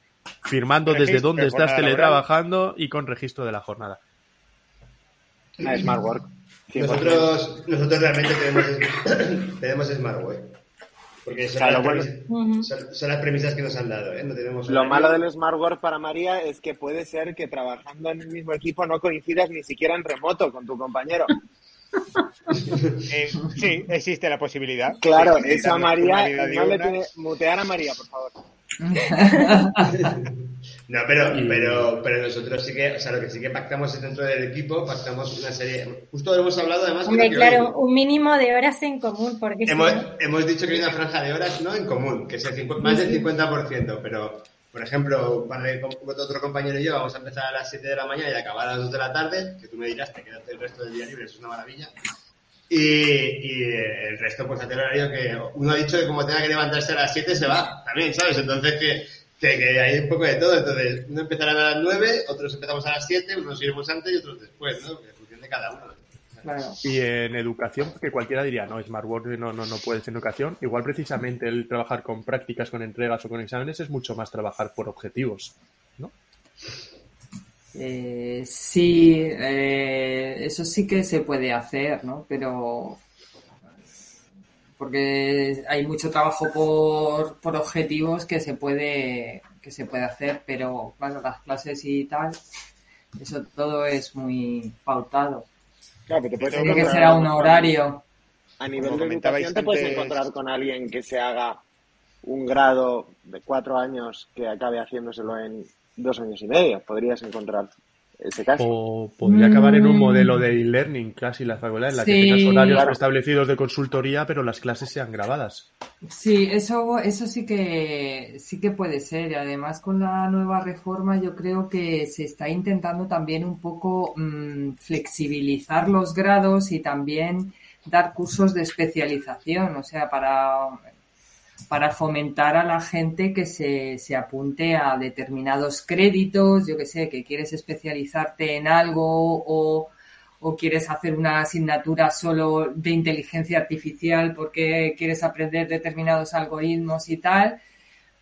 firmando registro, desde dónde estás teletrabajando laboral. Y con registro de la jornada. Ah, Smart Work. Sí, nosotros, nosotros realmente tenemos, tenemos Smart Work. Porque son, claro, las bueno. premisas, son las premisas que nos han dado, ¿eh? No tenemos lo malo del Smart Work para María es que puede ser que trabajando en el mismo equipo no coincidas ni siquiera en remoto con tu compañero. eh, sí, existe la posibilidad. Claro, sí, esa María, no le tiene, mutear a María, por favor. No, pero, pero, pero nosotros sí que, o sea, lo que sí que pactamos es dentro del equipo, pactamos una serie, justo hemos hablado además... Hombre, claro, un mínimo de horas en común, porque... Hemos, sí. hemos dicho que hay una franja de horas, ¿no?, en común, que es el cincuenta, más del cincuenta por ciento, pero, por ejemplo, para el, otro compañero y yo vamos a empezar a las siete de la mañana y acabar a las dos de la tarde, que tú me dirás, te quedaste el resto del día libre, eso es una maravilla... Y, y el resto, pues, hace el horario que uno ha dicho que como tenga que levantarse a las siete se va, también, ¿sabes? Entonces, que, que, que hay un poco de todo. Entonces, uno empezará a las nueve, otros empezamos a las siete, unos iremos antes y otros después, ¿no? En función de cada uno. Claro. Y en educación, que cualquiera diría, no, Smart Work no, no, no puede ser educación. Igual, precisamente, el trabajar con prácticas, con entregas o con exámenes es mucho más trabajar por objetivos, ¿no? Eh, sí, eh, eso sí que se puede hacer, ¿no? Pero porque hay mucho trabajo por, por objetivos que se puede que se puede hacer, pero claro, las clases y tal, eso todo es muy pautado. Claro, pero te puedes tiene que ser a un horario. A nivel de educación te puedes encontrar con alguien que se haga un grado de cuatro años que acabe haciéndoselo en dos años y medio, podrías encontrar ese caso. O podría acabar en un modelo de e-learning, casi la facultad, en la sí, que tengas horarios claro. establecidos de consultoría, pero las clases sean grabadas. Sí, eso eso sí que sí que puede ser. Y además, con la nueva reforma, yo creo que se está intentando también un poco mmm, flexibilizar los grados y también dar cursos de especialización, o sea, para... para fomentar a la gente que se, se apunte a determinados créditos, yo que sé, que quieres especializarte en algo o, o quieres hacer una asignatura solo de inteligencia artificial porque quieres aprender determinados algoritmos y tal,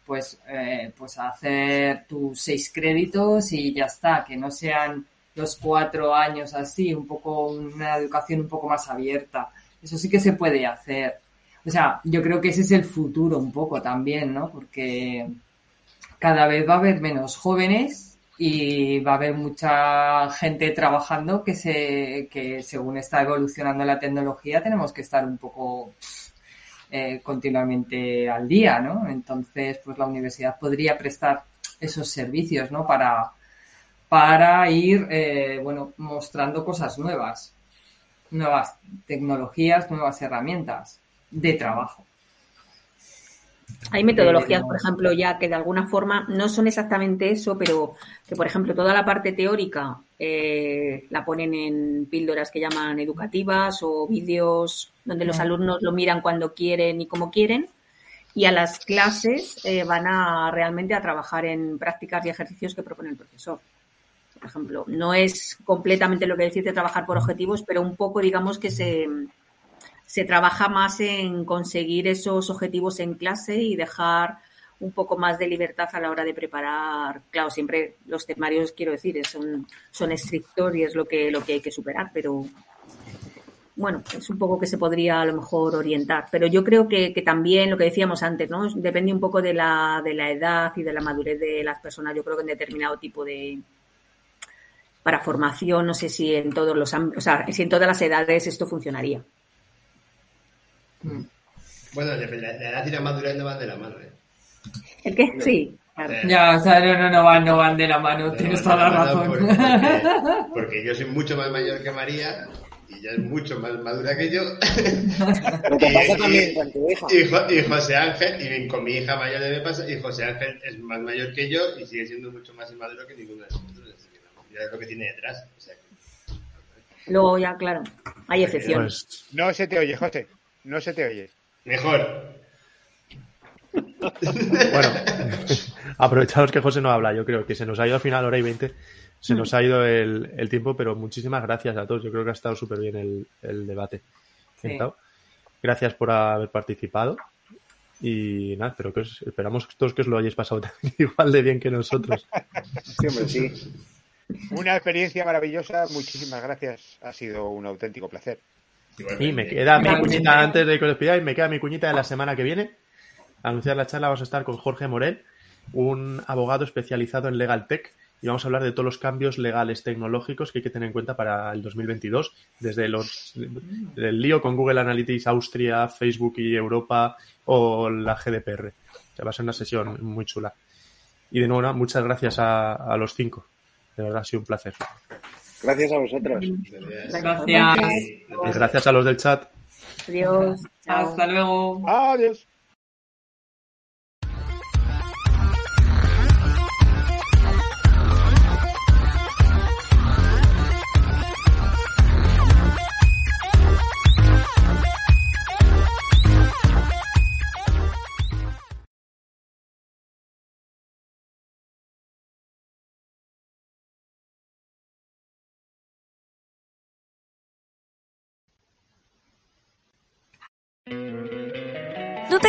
pues, eh, pues hacer tus seis créditos y ya está, que no sean los cuatro años así, un poco una educación un poco más abierta. Eso sí que se puede hacer. O sea, yo creo que ese es el futuro un poco también, ¿no? Porque cada vez va a haber menos jóvenes y va a haber mucha gente trabajando que se que según está evolucionando la tecnología tenemos que estar un poco eh, continuamente al día, ¿no? Entonces, pues la universidad podría prestar esos servicios, ¿no? Para, para ir, eh, bueno, mostrando cosas nuevas, nuevas tecnologías, nuevas herramientas de trabajo. Hay metodologías, por ejemplo, ya que de alguna forma no son exactamente eso, pero que, por ejemplo, toda la parte teórica eh, la ponen en píldoras que llaman educativas o vídeos donde los alumnos lo miran cuando quieren y como quieren, y a las clases eh, van a realmente a trabajar en prácticas y ejercicios que propone el profesor. Por ejemplo, no es completamente lo que decís de trabajar por objetivos, pero un poco, digamos, que se, se trabaja más en conseguir esos objetivos en clase y dejar un poco más de libertad a la hora de preparar. Claro, siempre los temarios, quiero decir, son, son estrictos y es lo que, lo que hay que superar, pero bueno, es un poco que se podría a lo mejor orientar. Pero yo creo que, que también lo que decíamos antes, ¿no? Depende un poco de la, de la edad y de la madurez de las personas. Yo creo que en determinado tipo de... para formación, no sé si en todos los ámbitos, o sea, si en todas las edades esto funcionaría. Bueno, la, la edad y la madurez no van de la mano, ¿eh? ¿El qué? No. Sí. Claro. Ya, o sea, no, no, no, van, no van de la mano, no, tienes no, toda no, la razón. Porque, porque, porque yo soy mucho más mayor que María y ya es mucho más madura que yo. Lo que pasa y, también con tu hija. Y, y José Ángel, y con mi hija mayor le pasa, y José Ángel es más mayor que yo y sigue siendo mucho más inmaduro que ninguna de nosotros. Es lo que tiene detrás. O sea, que... Luego ya, claro, hay excepciones. No se te oye, José. No se te oye. Mejor. Bueno, aprovechados que José no habla. Yo creo que se nos ha ido al final, hora y veinte. Se nos ha ido el, el tiempo, pero muchísimas gracias a todos. Yo creo que ha estado súper bien el, el debate. Sí. Gracias por haber participado. Y nada, pero que os, esperamos todos que os lo hayáis pasado igual de bien que nosotros. Sí, hombre, sí. Una experiencia maravillosa, muchísimas gracias. Ha sido un auténtico placer. Y me queda mi cuñita antes de que os despidáis, me queda mi cuñita de la semana que viene. A anunciar la charla, vamos a estar con Jorge Morel, un abogado especializado en Legal Tech, y vamos a hablar de todos los cambios legales tecnológicos que hay que tener en cuenta para el dos mil veintidós, desde los el lío con Google Analytics, Austria, Facebook y Europa, o la G D P R. O sea, va a ser una sesión muy chula. Y de nuevo, muchas gracias a, a los cinco. De verdad, ha sido un placer. Gracias a vosotros. Gracias. Gracias, y gracias a los del chat. Adiós. Chao. Hasta luego. Adiós. ¿No te